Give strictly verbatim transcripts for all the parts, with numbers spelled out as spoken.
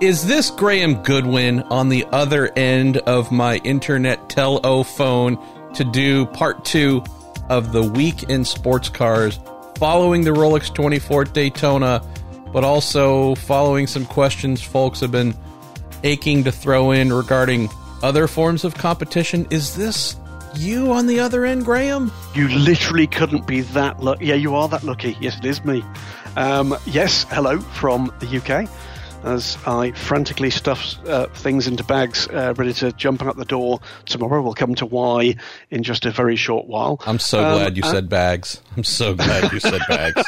Is this Graham Goodwin on the other end of my internet telephone to do part two of the week in sports cars, following the Rolex twenty-four Daytona, but also following some questions folks have been aching to throw in regarding other forms of competition? Is this you on the other end, Graham? You literally couldn't be that lucky. Yeah, you are that lucky. Yes, it is me. Um, yes, hello from the U K. As I frantically stuff uh, things into bags, uh, ready to jump out the door tomorrow. We'll come to why in just a very short while. I'm so um, glad you uh, said bags. I'm so glad you said bags.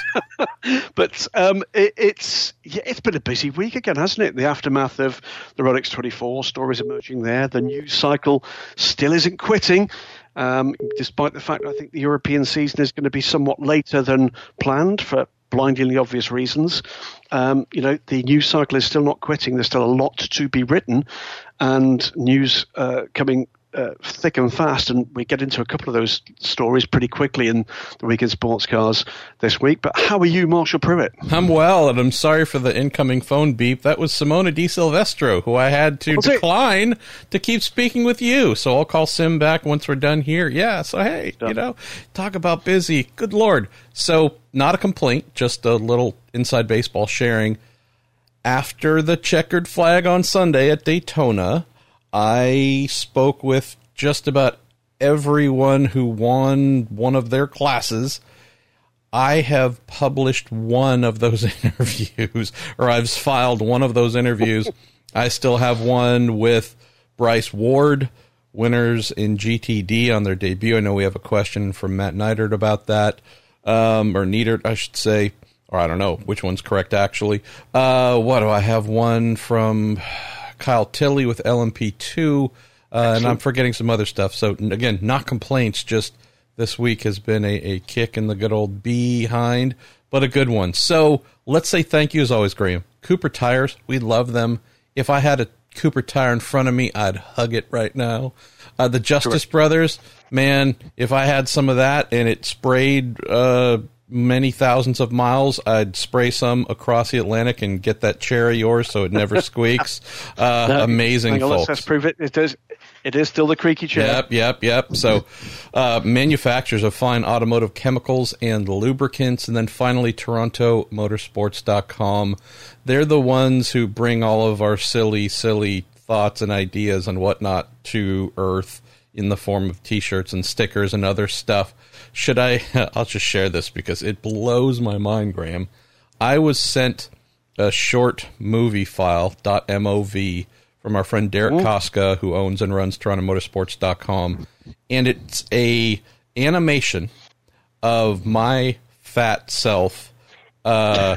But um, it, it's yeah, it's been a busy week again, hasn't it? The aftermath of the Rolex twenty-four, stories emerging there. The news cycle still isn't quitting. Um, despite the fact I think the European season is going to be somewhat later than planned for blindingly obvious reasons. Um, you know, the news cycle is still not quitting. There's still a lot to be written, and news uh, coming uh, thick and fast. And we get into a couple of those stories pretty quickly in the week in sports cars this week. But how are you, Marshall Pruett? I'm well, and I'm sorry for the incoming phone beep. That was Simona Di Silvestro, who I had to What's decline it? to keep speaking with you. So I'll call Sim back once we're done here. Yeah. So hey, done. You know, talk about busy. Good Lord. So, not a complaint, just a little inside baseball sharing. After the checkered flag on Sunday at Daytona, I spoke with just about everyone who won one of their classes. I have published one of those interviews, or I've filed one of those interviews. I still have one with Bryce Ward, winners in G T D on their debut. I know we have a question from Matt Neidert about that. Um, or Neidert, I should say, or I don't know which one's correct, actually. Uh, what do I have? One from Kyle Tilly with L M P two, uh, and I'm forgetting some other stuff. So, again, not complaints, just this week has been a, a kick in the good old behind, but a good one. So, let's say thank you as always, Graham. Cooper Tires, we love them. If I had a Cooper Tire in front of me, I'd hug it right now. Uh, the Justice Brothers, man, if I had some of that and it sprayed uh, many thousands of miles, I'd spray some across the Atlantic and get that chair of yours so it never squeaks. Uh, no, amazing, hang on, folks. Let's prove it. It is, it is still the creaky chair. Yep, yep, yep. So uh, manufacturers of fine automotive chemicals and lubricants. And then finally, Toronto Motorsports dot com. They're the ones who bring all of our silly, silly thoughts and ideas and whatnot to earth in the form of t-shirts and stickers and other stuff. Should I, I'll just share this because it blows my mind, Graham. I was sent a short movie file, .mov, from our friend Derek Koska, who owns and runs Toronto Motorsports dot com. And it's a animation of my fat self, uh,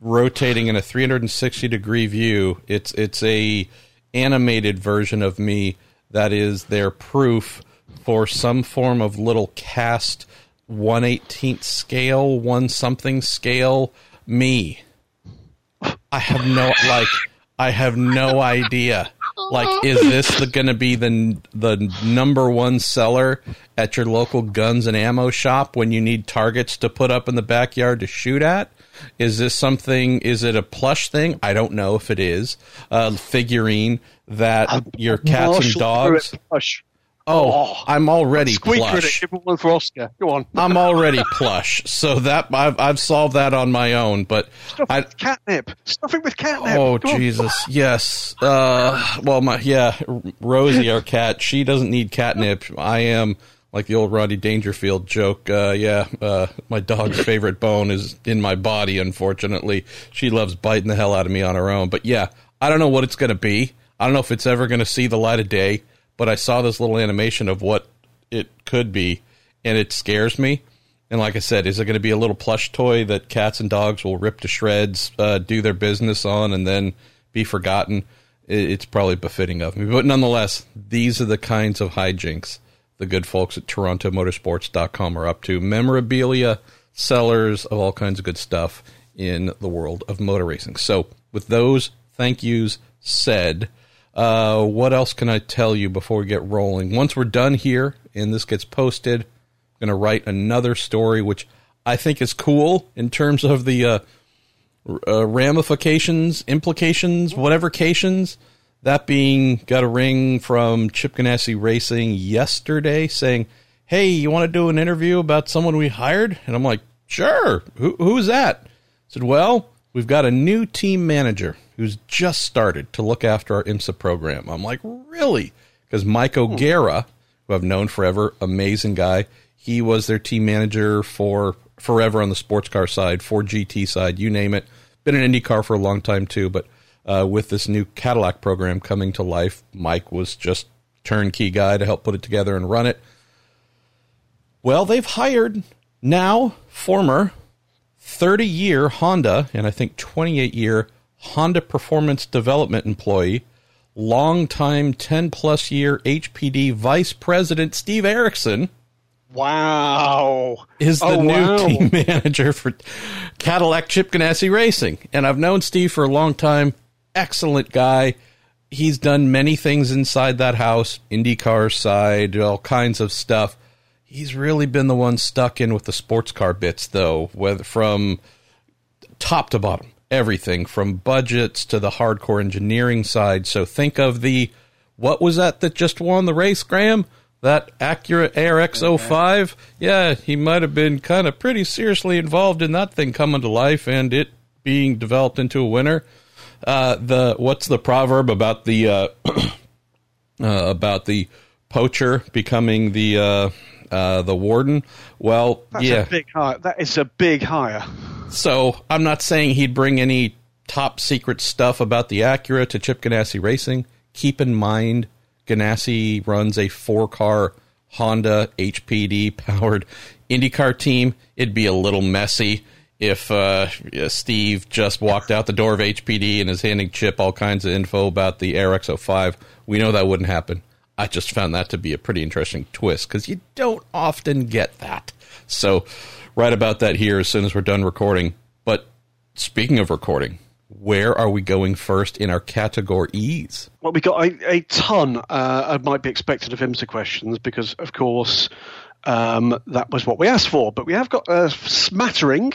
rotating in a three hundred sixty degree view. It's, it's a, animated version of me that is their proof for some form of little cast one eighteenth scale, one something scale me. I have no like I have no idea. Like, is this the, gonna be the the number one seller at your local guns and ammo shop when you need targets to put up in the backyard to shoot at? Is this something, is it a plush thing? I don't know if it is. A figurine that I'm, your cats and dogs... Plush. Oh, oh, I'm already plush. Give one for Oscar. Go on. I'm already plush, so that I've, I've solved that on my own. But stuff I, with catnip. Stuff it with catnip. Oh, Go Jesus, on. Yes. Uh, well, my yeah, Rosie, our cat, she doesn't need catnip. I am... Like the old Rodney Dangerfield joke, uh, yeah, uh, my dog's favorite bone is in my body, unfortunately. She loves biting the hell out of me on her own. But, yeah, I don't know what it's going to be. I don't know if it's ever going to see the light of day, but I saw this little animation of what it could be, and it scares me. And like I said, is it going to be a little plush toy that cats and dogs will rip to shreds, uh, do their business on, and then be forgotten? It's probably befitting of me. But nonetheless, these are the kinds of hijinks the good folks at Toronto Motorsports dot com are up to. Memorabilia, sellers of all kinds of good stuff in the world of motor racing. So with those thank yous said, uh, what else can I tell you before we get rolling? Once we're done here and this gets posted, I'm going to write another story, which I think is cool in terms of the uh, uh, ramifications, implications, whatever-cations. That being, got a ring from Chip Ganassi Racing yesterday saying, hey, you want to do an interview about someone we hired? And I'm like, sure. Who, who's that? I said, well, we've got a new team manager who's just started to look after our IMSA program. I'm like, really? Because Mike O'Gara, who I've known forever, amazing guy, he was their team manager for forever on the sports car side, for G T side, you name it. Been in IndyCar for a long time too, but uh, with this new Cadillac program coming to life, Mike was just turnkey guy to help put it together and run it. Well, they've hired now former thirty-year Honda and I think twenty-eight-year Honda Performance Development employee, longtime ten-plus-year H P D Vice President Steve Eriksen. Wow. Is the oh, new wow. team manager for Cadillac Chip Ganassi Racing. And I've known Steve for a long time. Excellent guy. He's done many things inside that house, IndyCar side, all kinds of stuff. He's really been the one stuck in with the sports car bits, though, whether from top to bottom, everything from budgets to the hardcore engineering side. So think of the, what was that that just won the race, Graham? That Acura A R X oh five, yeah, he might have been kind of pretty seriously involved in that thing coming to life and it being developed into a winner. Uh, the what's the proverb about the uh, uh, about the poacher becoming the uh, uh, the warden? Well, that's yeah, a big hire. That is a big hire. So I'm not saying he'd bring any top secret stuff about the Acura to Chip Ganassi Racing. Keep in mind, Ganassi runs a four-car Honda H P D-powered IndyCar team. It'd be a little messy if uh, Steve just walked out the door of H P D and is handing Chip all kinds of info about the A R X oh five. We know that wouldn't happen. I just found that to be a pretty interesting twist because you don't often get that. So right about that here as soon as we're done recording. But speaking of recording, where are we going first in our categories? Well, we got a, a ton uh, might be expected of IMSA questions because, of course, um, that was what we asked for. But we have got a smattering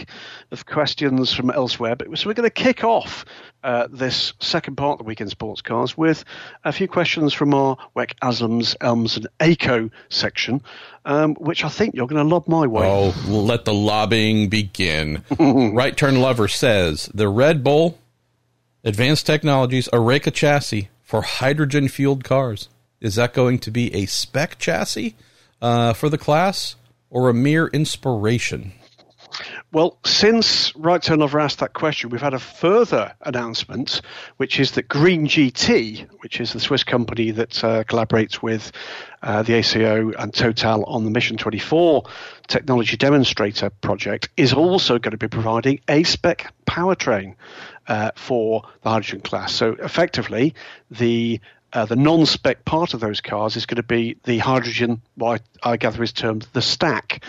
of questions from elsewhere. But so we're going to kick off uh, this second part of the Weekend Sports Cars with a few questions from our W E C A S L M S, E L M S and A C O section, um, which I think you're going to lob my way. Oh, let the lobbying begin. Right Turn Lover says, the Red Bull Advanced Technologies Areca chassis for hydrogen-fueled cars. Is that going to be a spec chassis uh, for the class or a mere inspiration? Well, since Right Turn Lover asked that question, we've had a further announcement, which is that Green G T, which is the Swiss company that uh, collaborates with uh, the A C O and Total on the Mission twenty-four Technology Demonstrator project, is also going to be providing a spec powertrain uh, for the hydrogen class. So effectively, the Uh, the non-spec part of those cars is going to be the hydrogen, what I, I gather is termed the stack.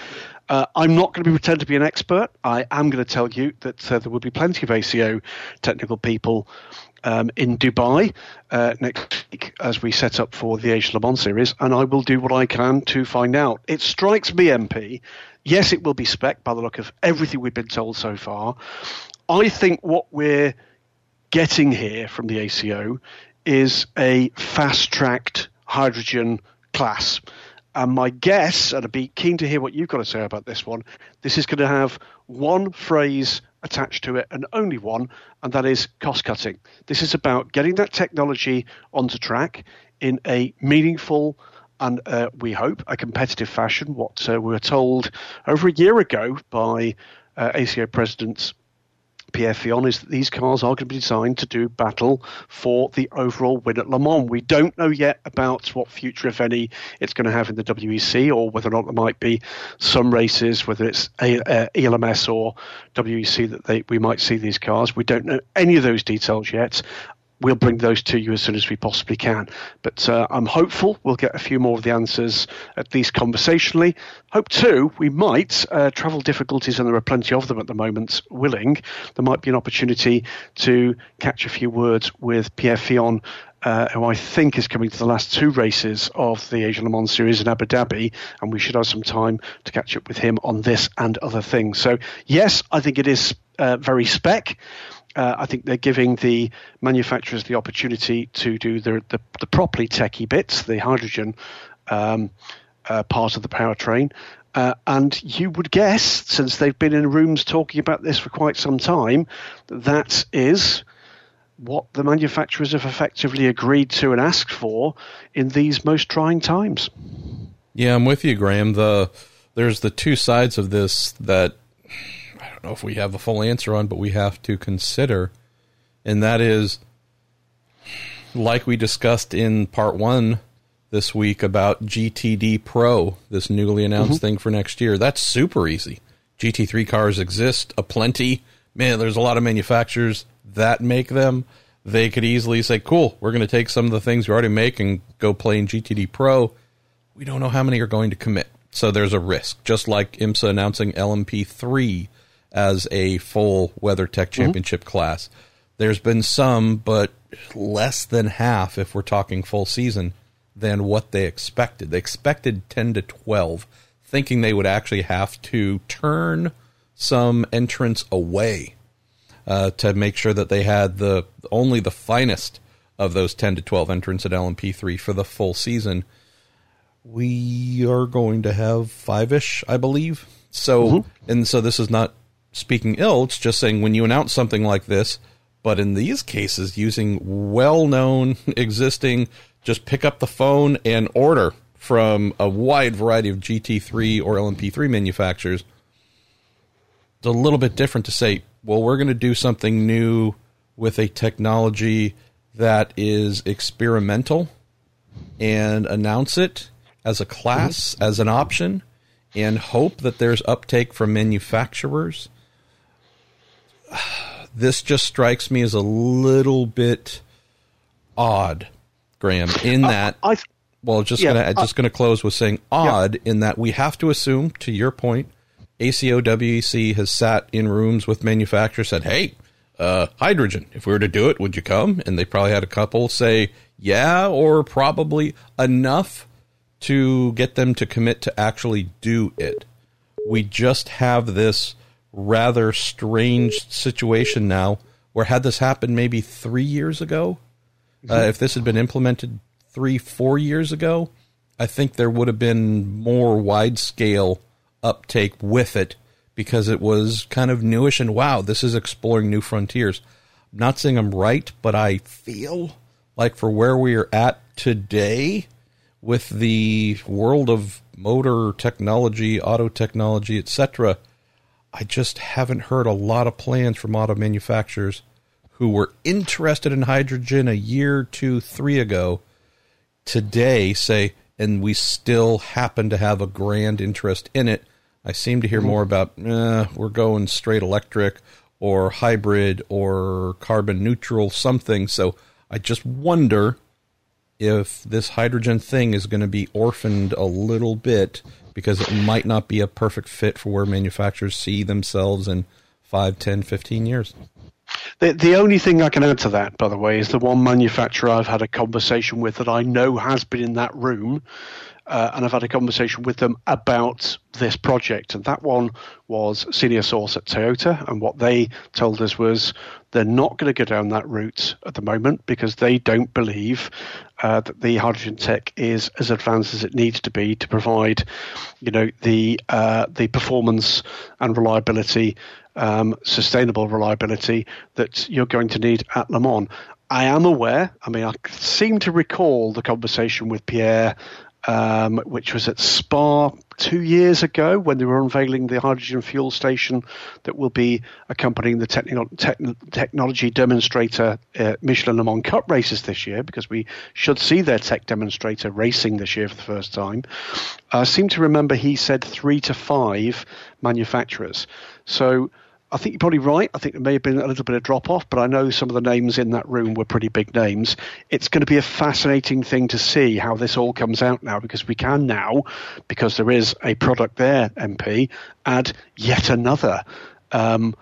Uh, I'm not going to pretend to be an expert. I am going to tell you that uh, there will be plenty of A C O technical people um, in Dubai uh, next week as we set up for the Asian Le Mans series, and I will do what I can to find out. It strikes me, M P, yes, it will be spec by the look of everything we've been told so far. I think what we're getting here from the A C O is a fast-tracked hydrogen class. And my guess, and I'd be keen to hear what you've got to say about this one, this is going to have one phrase attached to it and only one, and that is cost-cutting. This is about getting that technology onto track in a meaningful and, uh, we hope, a competitive fashion. What uh, we were told over a year ago by uh, A C O President Pierre Fillon is that these cars are going to be designed to do battle for the overall win at Le Mans. We don't know yet about what future, if any, it's going to have in the W E C, or whether or not there might be some races, whether it's E L M S or W E C, that they, we might see these cars. We don't know any of those details yet. We'll bring those to you as soon as we possibly can. But uh, I'm hopeful we'll get a few more of the answers, at least conversationally. Hope, too, we might. Uh, travel difficulties, and there are plenty of them at the moment, willing. There might be an opportunity to catch a few words with Pierre Fillon, uh, who I think is coming to the last two races of the Asian Le Mans series in Abu Dhabi, and we should have some time to catch up with him on this and other things. So, yes, I think it is uh, very spec. Uh, I think they're giving the manufacturers the opportunity to do the the, the properly techie bits, the hydrogen um, uh, part of the powertrain. Uh, and you would guess, since they've been in rooms talking about this for quite some time, that is what the manufacturers have effectively agreed to and asked for in these most trying times. Yeah, I'm with you, Graham. The there's the two sides of this that I don't know if we have a full answer on, but we have to consider. And that is, like we discussed in part one this week about G T D Pro, this newly announced mm-hmm. thing for next year. That's super easy. G T three cars exist aplenty. Man, there's a lot of manufacturers that make them. They could easily say, cool, we're going to take some of the things we already make and go play in G T D Pro. We don't know how many are going to commit. So there's a risk, just like IMSA announcing L M P three as a full WeatherTech championship mm-hmm. class. There's been some, but less than half, if we're talking full season, than what they expected. They expected ten to twelve, thinking they would actually have to turn some entrants away uh, to make sure that they had the only the finest of those ten to twelve entrants at L M P three for the full season. We are going to have five-ish, I believe. So, mm-hmm. and so this is not speaking ill. It's just saying when you announce something like this, but in these cases, using well-known existing, just pick up the phone and order from a wide variety of G T three or L M P three manufacturers. It's a little bit different to say, well, we're going to do something new with a technology that is experimental and announce it as a class, mm-hmm. as an option, and hope that there's uptake from manufacturers. This just strikes me as a little bit odd, Graham, in that, I, I, well, just yeah, gonna just I, gonna close with saying odd yeah. in that we have to assume, to your point, A C O W E C has sat in rooms with manufacturers, said, "Hey, uh, hydrogen. If we were to do it, would you come?" And they probably had a couple say, "Yeah," or probably enough to get them to commit to actually do it. We just have this rather strange situation now, where had this happened maybe three years ago. Uh, if this had been implemented three, four years ago, I think there would have been more wide-scale uptake with it because it was kind of newish and, wow, this is exploring new frontiers. I'm not saying I'm right, but I feel like for where we are at today with the world of motor technology, auto technology, et cetera, I just haven't heard a lot of plans from auto manufacturers who were interested in hydrogen a year, two, three ago, today say, and we still happen to have a grand interest in it. I seem to hear more about, eh, we're going straight electric or hybrid or carbon neutral something. So I just wonder if this hydrogen thing is going to be orphaned a little bit because it might not be a perfect fit for where manufacturers see themselves in five, ten, fifteen years. The, the only thing I can add to that, by the way, is the one manufacturer I've had a conversation with that I know has been in that room, uh, and I've had a conversation with them about this project. And that one was Senior Source at Toyota, and what they told us was they're not going to go down that route at the moment because they don't believe uh, that the hydrogen tech is as advanced as it needs to be to provide, you know, the uh, the performance and reliability. Um, sustainable reliability that you're going to need at Le Mans. I am aware, I mean, I seem to recall the conversation with Pierre, um, which was at Spa two years ago when they were unveiling the hydrogen fuel station that will be accompanying the techno- te- technology demonstrator uh, Michelin Le Mans Cup races this year, because we should see their tech demonstrator racing this year for the first time. I seem to remember he said three to five manufacturers. So I think you're probably right. I think there may have been a little bit of drop-off, but I know some of the names in that room were pretty big names. It's going to be a fascinating thing to see how this all comes out now, because we can now, because there is a product there, M P, add yet another um,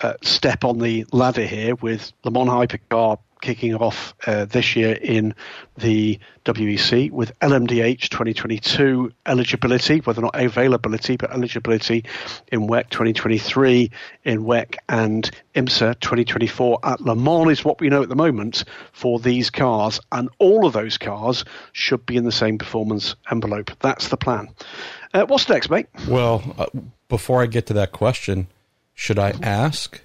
uh, step on the ladder here with Le Mans Hypercar kicking off uh, this year in the W E C with L M D H twenty twenty-two eligibility, whether well, not availability, but eligibility in W E C twenty twenty-three, in W E C and IMSA twenty twenty-four at Le Mans is what we know at the moment for these cars. And all of those cars should be in the same performance envelope. That's the plan. Uh, what's next, mate? Well, uh, before I get to that question, should I ask,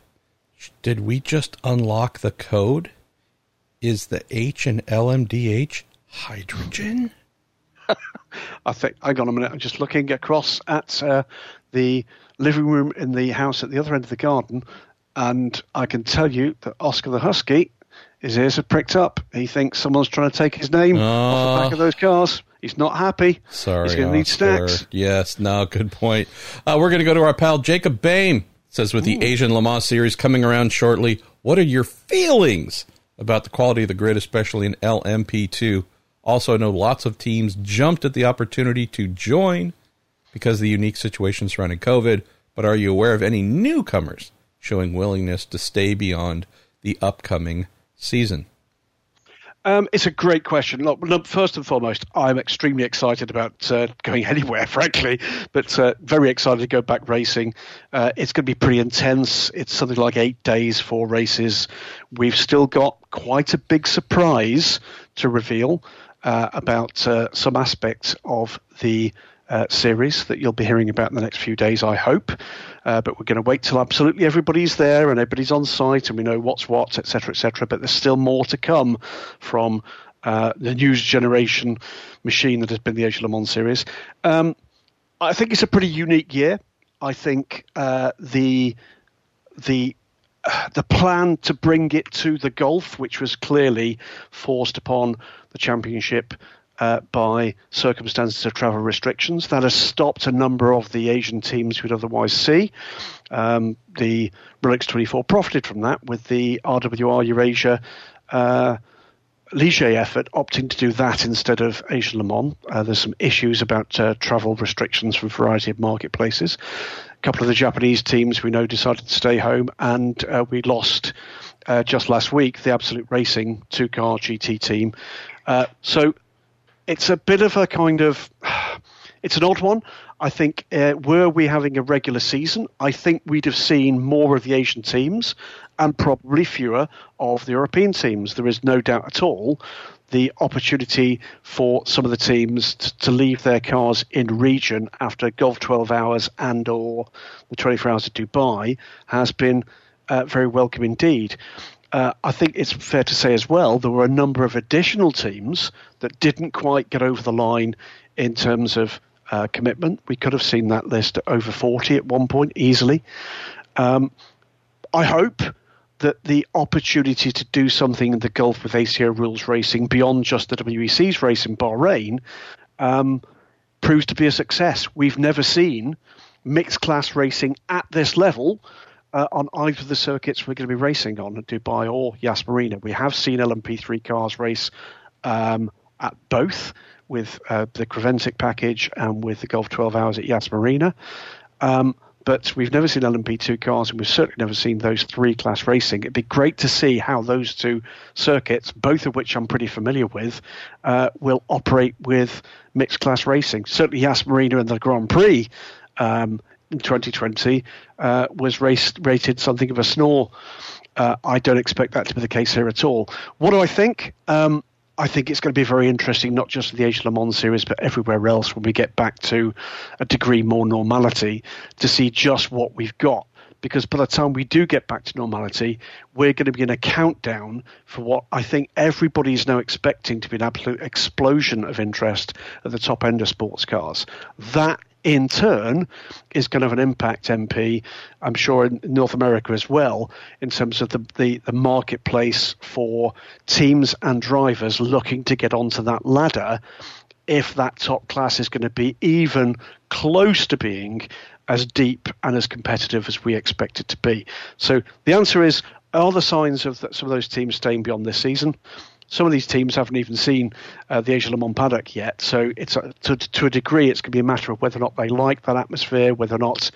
did we just unlock the code? Is the H in L M D H hydrogen? I think, hang on a minute, I'm just looking across at uh, the living room in the house at the other end of the garden, and I can tell you that Oscar the Husky, his ears have pricked up. He thinks someone's trying to take his name uh, off the back of those cars. He's not happy. Sorry, he's going to need snacks. Yes, no, good point. Uh, we're going to go to our pal Jacob Bain. Says, with the Asian Le Mans series coming around shortly, what are your feelings about the quality of the grid, especially in L M P two? Also, I know lots of teams jumped at the opportunity to join because of the unique situation surrounding COVID, but are you aware of any newcomers showing willingness to stay beyond the upcoming season? Um, it's a great question. Look, look, first and foremost, I'm extremely excited about uh, going anywhere, frankly, but uh, very excited to go back racing. Uh, it's going to be pretty intense. It's something like eight days, four races. We've still got quite a big surprise to reveal uh, about uh, some aspects of the Uh, series that you'll be hearing about in the next few days, I hope. Uh, but we're going to wait till absolutely everybody's there and everybody's on site and we know what's what, et cetera, et cetera. But there's still more to come from uh, the news generation machine that has been the Asian Le Mans series. Um, I think it's a pretty unique year. I think uh, the the uh, the plan to bring it to the Gulf, which was clearly forced upon the championship Uh, by circumstances of travel restrictions, that has stopped a number of the Asian teams we'd otherwise see. Um, the Rolex twenty-four profited from that with the R W R Eurasia uh, Ligier effort opting to do that instead of Asian Le Mans. Uh, there's some issues about uh, travel restrictions from a variety of marketplaces. A couple of the Japanese teams we know decided to stay home, and uh, we lost uh, just last week the Absolute Racing two-car G T team. Uh, so It's a bit of a kind of, it's an odd one. I think uh, were we having a regular season, I think we'd have seen more of the Asian teams and probably fewer of the European teams. There is no doubt at all the opportunity for some of the teams t- to leave their cars in region after Gulf twelve hours and or the twenty-four hours of Dubai has been uh, very welcome indeed. Uh, I think it's fair to say as well there were a number of additional teams that didn't quite get over the line in terms of uh, commitment. We could have seen that list over forty at one point easily. Um, I hope that the opportunity to do something in the Gulf with A C O rules racing beyond just the W E C's race in Bahrain um, proves to be a success. We've never seen mixed class racing at this level Uh, on either of the circuits we're going to be racing on, Dubai or Yas Marina. We have seen L M P three cars race um, at both with uh, the Creventic package and with the Gulf twelve hours at Yas Marina. Um, but we've never seen L M P two cars, and we've certainly never seen those three class racing. It'd be great to see how those two circuits, both of which I'm pretty familiar with, uh, will operate with mixed class racing. Certainly Yas Marina and the Grand Prix um in twenty twenty uh, was raced, rated something of a snore. Uh, I don't expect that to be the case here at all. What do I think? Um, I think it's going to be very interesting, not just in the Asian Le Mans series, but everywhere else when we get back to a degree more normality, to see just what we've got. Because by the time we do get back to normality, we're going to be in a countdown for what I think everybody's now expecting to be an absolute explosion of interest at the top end of sports cars. That in turn is going to have an impact, M P, I'm sure, in North America as well, in terms of the, the, the marketplace for teams and drivers looking to get onto that ladder if that top class is going to be even close to being as deep and as competitive as we expect it to be. So the answer is, are the signs of that some of those teams staying beyond this season? some of these teams haven't even seen uh, the Asian Le Mans paddock yet. So it's a, to, to a degree, it's going to be a matter of whether or not they like that atmosphere, whether or not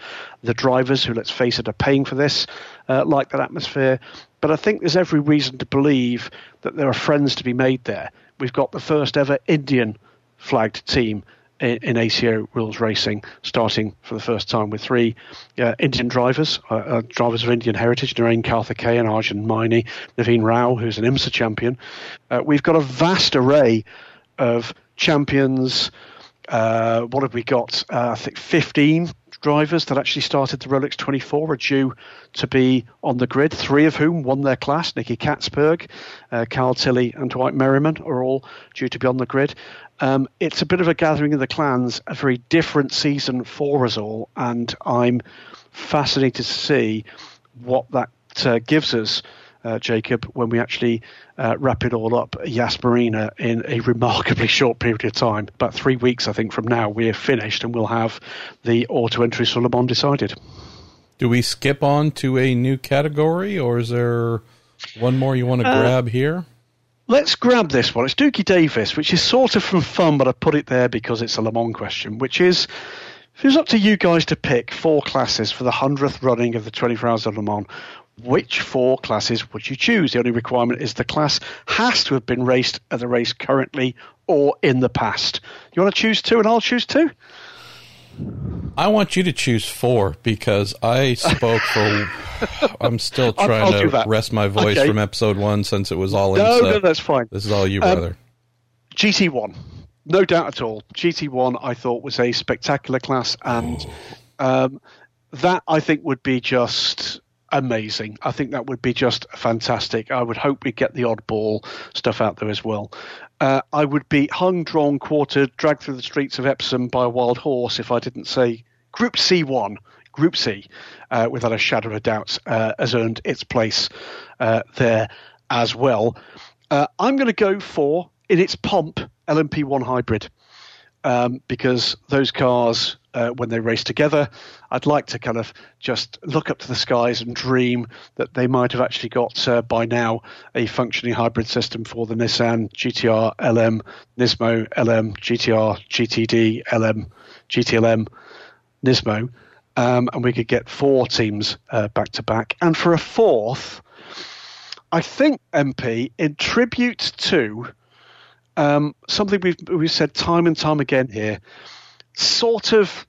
the drivers, who, let's face it, are paying for this, uh, like that atmosphere. But I think there's every reason to believe that there are friends to be made there. We've got the first ever Indian flagged team in, in A C O rules racing, starting for the first time with three uh, Indian drivers, uh, uh, drivers of Indian heritage, Naren Karthikeyan, Arjun Maini, Naveen Rao, who's an IMSA champion. Uh, we've got a vast array of champions. Uh, what have we got? Uh, I think fifteen drivers that actually started the Rolex twenty-four are due to be on the grid, three of whom won their class. Nicky Catsburg, uh, Carl Tilly and Dwight Merriman are all due to be on the grid. Um, it's a bit of a gathering of the clans, a very different season for us all, and I'm fascinated to see what that uh, gives us, uh, Jacob, when we actually uh, wrap it all up. Yas Marina in a remarkably short period of time, about three weeks, I think, from now, we're finished and we'll have the auto entries for Le Mans decided. Do we skip on to a new category, or is there one more you want to uh, grab here? Let's grab this one. It's Dookie Davis, which is sort of from fun, but I put it there because it's a Le Mans question, which is, if it was up to you guys to pick four classes for the hundredth running of the twenty-four Hours of Le Mans, which four classes would you choose? The only requirement is the class has to have been raced at the race currently or in the past. You want to choose two and I'll choose two? I want you to choose four because I spoke for... I'm still trying to rest my voice okay. from episode one since it was all in. No, no, that's fine. This is all you, brother. Um, G T one. No doubt at all. G T one, I thought, was a spectacular class, and um, that, I think, would be just... amazing. I think that would be just fantastic. I would hope we get the oddball stuff out there as well. Uh, I would be hung, drawn, quartered, dragged through the streets of Epsom by a wild horse if I didn't say Group C one, Group C, uh, without a shadow of a doubt, uh, has earned its place uh, there as well. Uh, I'm going to go for, in its pomp, L M P one Hybrid, um, because those cars... Uh, when they race together, I'd like to kind of just look up to the skies and dream that they might have actually got uh, by now a functioning hybrid system for the Nissan G T R L M, Nismo L M, G T R G T D L M, G T L M, Nismo, um, and we could get four teams uh, back to back. And for a fourth, I think, M P, in tribute to um, something we've we've said time and time again here. Sort of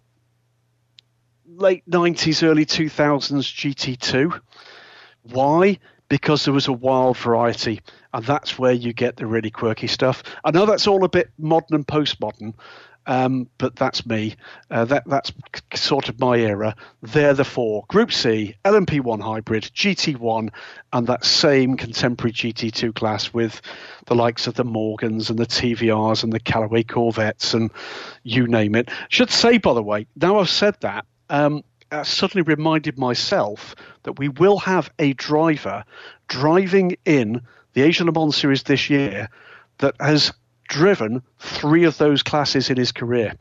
late nineties, early two thousands G T two. Why? Because there was a wild variety, and that's where you get the really quirky stuff. I know that's all a bit modern and postmodern, um, but that's me. Uh, that that's sort of my era. They're the four: Group C, L M P one Hybrid, G T one, and that same contemporary G T two class with the likes of the Morgans and the T V Rs and the Callaway Corvettes and you name it. Should say, by the way, now I've said that, um, I suddenly reminded myself that we will have a driver driving in the Asian Le Mans series this year that has driven three of those classes in his career.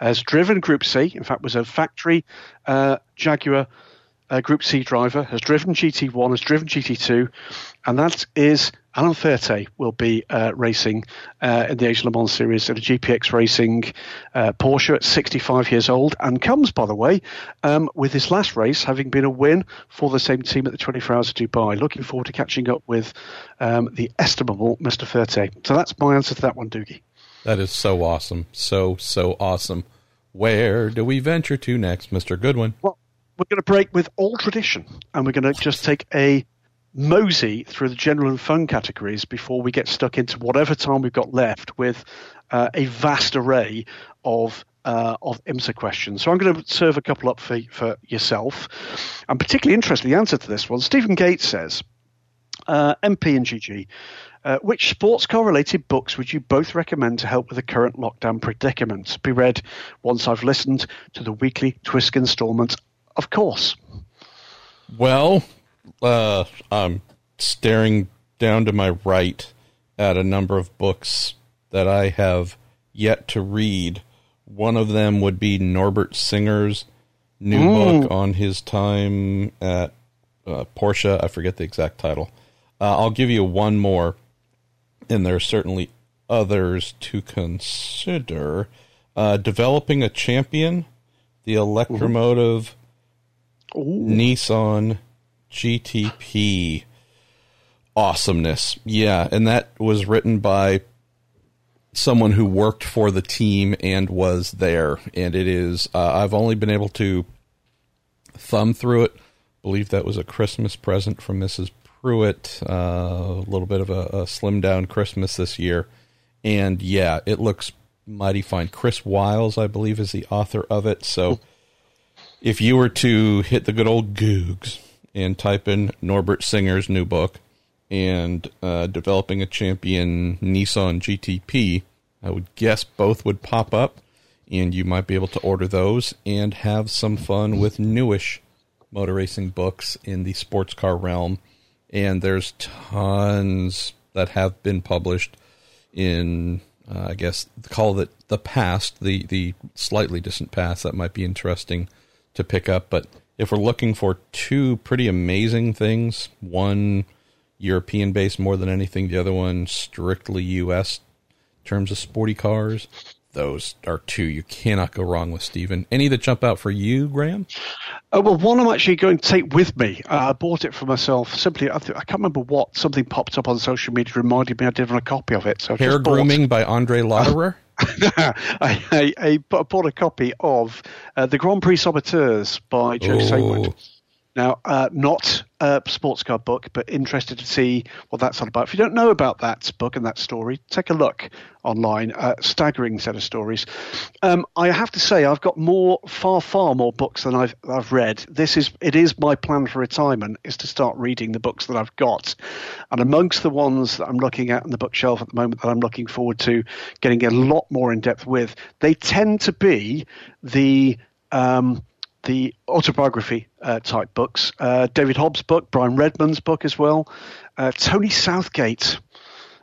Has driven Group C, in fact was a factory uh, Jaguar uh, Group C driver, has driven G T one, has driven G T two, and that is Alain Ferté will be uh, racing uh, in the Asian Le Mans series at a G P X Racing uh, Porsche at sixty-five years old, and comes, by the way, um, with his last race having been a win for the same team at the twenty-four Hours of Dubai. Looking forward to catching up with um, the estimable Mister Ferté. So that's my answer to that one, Doogie. That is so awesome. So, so awesome. Where do we venture to next, Mister Goodwin? Well, we're going to break with all tradition, and we're going to just take a... mosey through the general and fun categories before we get stuck into whatever time we've got left with uh, a vast array of uh, of IMSA questions. So I'm going to serve a couple up for, for yourself. I'm particularly interested in the answer to this one. Stephen Gates says, uh, M P and G G, uh, which sports car related books would you both recommend to help with the current lockdown predicament? Be read once I've listened to the weekly Twisk installment, of course. Well... Uh, I'm staring down to my right at a number of books that I have yet to read. One of them would be Norbert Singer's new mm. book on his time at uh, Porsche. I forget the exact title. Uh, I'll give you one more. and there are certainly others to consider. Uh, developing a champion, the electromotive Ooh. Ooh. Nissan G T P awesomeness. Yeah, and that was written by someone who worked for the team and was there. And it is, uh, I've only been able to thumb through it. I believe that was a Christmas present from Missus Pruett, uh, a little bit of a, a slimmed down Christmas this year. And yeah, it looks mighty fine. Chris Wiles, I believe, is the author of it. So if you were to hit the good old Googs and type in Norbert Singer's new book and uh, developing a champion Nissan G T P, I would guess both would pop up, and you might be able to order those and have some fun with newish motor racing books in the sports car realm. And there's tons that have been published in, uh, I guess, call it the past, the, the slightly distant past that might be interesting to pick up. But if we're looking for two pretty amazing things, one European-based more than anything, the other one strictly U S in terms of sporty cars, those are two you cannot go wrong with, Stephen. Any that jump out for you, Graham? Oh, well, one I'm actually going to take with me. Uh, I bought it for myself. Simply, I, th- I can't remember what. Something popped up on social media, reminded me I did run a copy of it. So Hair just Grooming bought- by Andre Lauderer? I, I, I bought a copy of uh, The Grand Prix Saboteurs by Joe oh. Sainwood. Now, uh, not a sports car book, but interested to see what that's all about. If you don't know about that book and that story, take a look online. Uh, staggering set of stories. Um, I have to say, I've got more, far, far more books than I've I've read. This is it is my plan for retirement, is to start reading the books that I've got. And amongst the ones that I'm looking at on the bookshelf at the moment that I'm looking forward to getting a lot more in depth with, they tend to be the um, the autobiography uh, type books, uh, David Hobbs' book, Brian Redman's book as well, uh, Tony Southgate,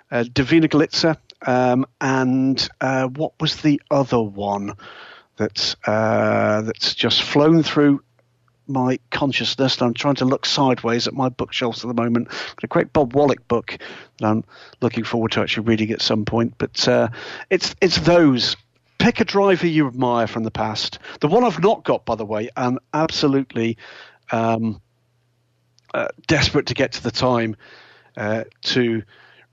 uh, Davina Glitzer, um, and uh, what was the other one that's, uh, that's just flown through my consciousness? And I'm trying to look sideways at my bookshelves at the moment. But a great Bob Wallach book that I'm looking forward to actually reading at some point. But uh, it's it's those. Pick a driver you admire from the past. The one I've not got, by the way, and absolutely um, uh, desperate to get to the time uh, to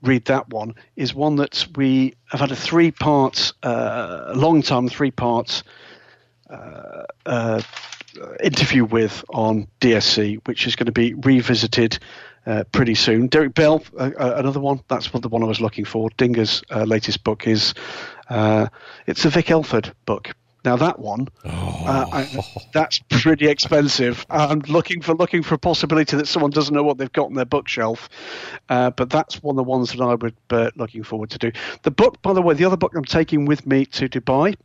read that one, is one that we have had a three-part, uh, long time three-part uh, uh, interview with on D S C, which is going to be revisited Uh, pretty soon. Derek Bell, uh, uh, another one. That's what the one I was looking for. Dinger's uh, latest book is uh, it's a Vic Elford book. Now that one, oh. uh, I, that's pretty expensive. I'm looking for looking for a possibility that someone doesn't know what they've got on their bookshelf, uh, but that's one of the ones that I would be uh, looking forward to do. The book, by the way, the other book I'm taking with me to Dubai,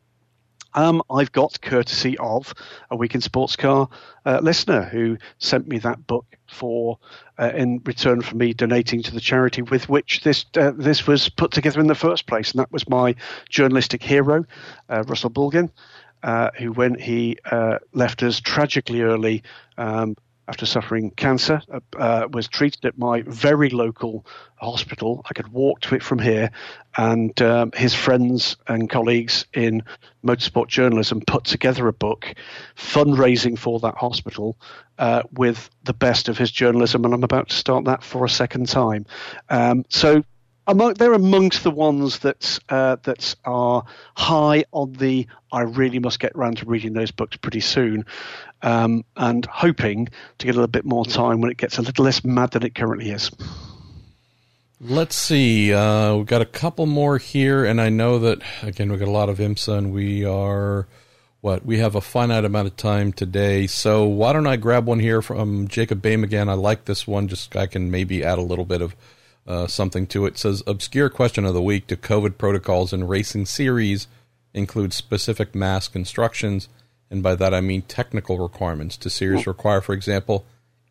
Um, I've got courtesy of a Week in Sports Car uh, listener who sent me that book for uh, in return for me donating to the charity with which this uh, this was put together in the first place, and that was my journalistic hero, uh, Russell Bulgin, uh, who when he uh, left us tragically early um, after suffering cancer, uh, uh, was treated at my very local hospital. I could walk to it from here, and um, his friends and colleagues in motorsport journalism put together a book fundraising for that hospital uh, with the best of his journalism, and I'm about to start that for a second time. Um, so among, they're amongst the ones that, uh, that are high on the I really must get round to reading those books pretty soon. Um, and hoping to get a little bit more time when it gets a little less mad than it currently is. Let's see. Uh, we've got a couple more here, and I know that, again, we've got a lot of IMSA, and we are, what, we have a finite amount of time today. So why don't I grab one here from Jacob Bame again? I like this one. Just I can maybe add a little bit of uh, something to it. It says, obscure question of the week. Do COVID protocols in racing series include specific mask instructions? And by that, I mean technical requirements. Do series require, for example,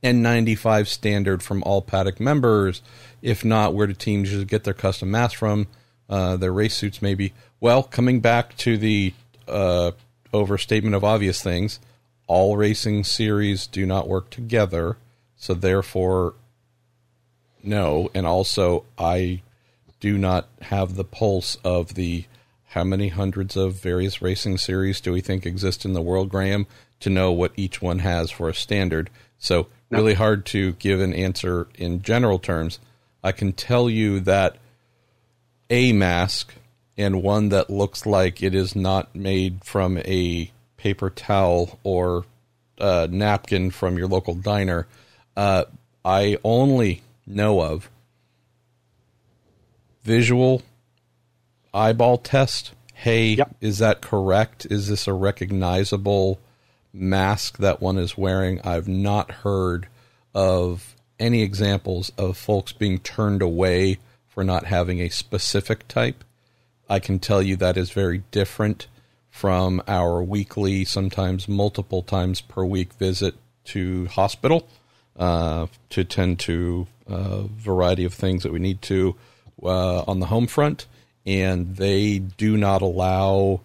N ninety-five standard from all paddock members? If not, where do teams usually get their custom masks from, uh, their race suits maybe? Well, coming back to the uh, overstatement of obvious things, all racing series do not work together, so therefore, no. And also, I do not have the pulse of the how many hundreds of various racing series do we think exist in the world, Graham, to know what each one has for a standard. So no. Really hard to give an answer in general terms. I can tell you that a mask and one that looks like it is not made from a paper towel or uh, napkin from your local diner, uh, I only know of visual eyeball test. Hey, yep. Is that correct? Is this a recognizable mask that one is wearing? I've not heard of any examples of folks being turned away for not having a specific type. I can tell you that is very different from our weekly, sometimes multiple times per week visit to hospital uh, to tend to a variety of things that we need to uh, on the home front. And they do not allow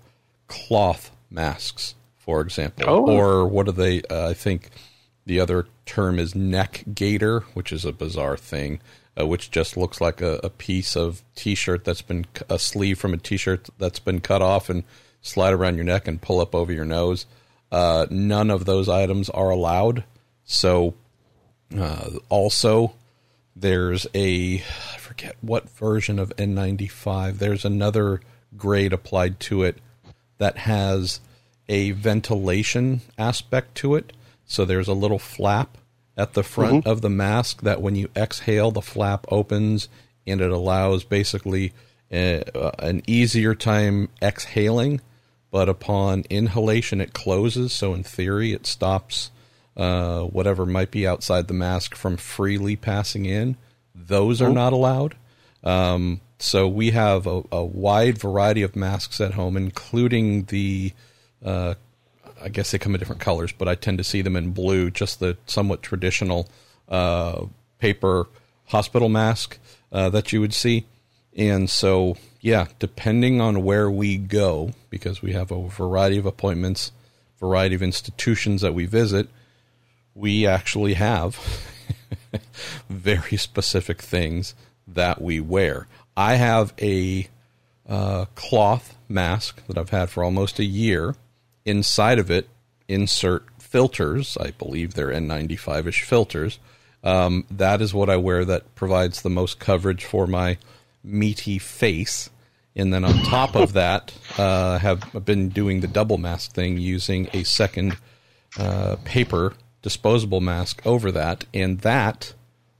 cloth masks, for example. Oh. Or what do they, uh, I think the other term is neck gaiter, which is a bizarre thing, uh, which just looks like a, a piece of T-shirt that's been, a sleeve from a T-shirt that's been cut off and slide around your neck and pull up over your nose. Uh, none of those items are allowed. So uh, also there's a, I forget what version of N ninety-five, there's another grade applied to it that has a ventilation aspect to it. So there's a little flap at the front mm-hmm. of the mask that when you exhale, the flap opens and it allows basically a, an easier time exhaling. But upon inhalation, it closes. So in theory, it stops Uh, whatever might be outside the mask from freely passing in. Those are not allowed. Um, so we have a, a wide variety of masks at home, including the, uh, I guess they come in different colors, but I tend to see them in blue, just the somewhat traditional uh, paper hospital mask uh, that you would see. And so, yeah, depending on where we go, because we have a variety of appointments, variety of institutions that we visit, we actually have very specific things that we wear. I have a uh, cloth mask that I've had for almost a year. Inside of it, insert filters. I believe they're N ninety-five-ish filters. Um, that is what I wear that provides the most coverage for my meaty face. And then on top of that, uh, have been doing the double mask thing using a second uh, paper disposable mask over that, and that,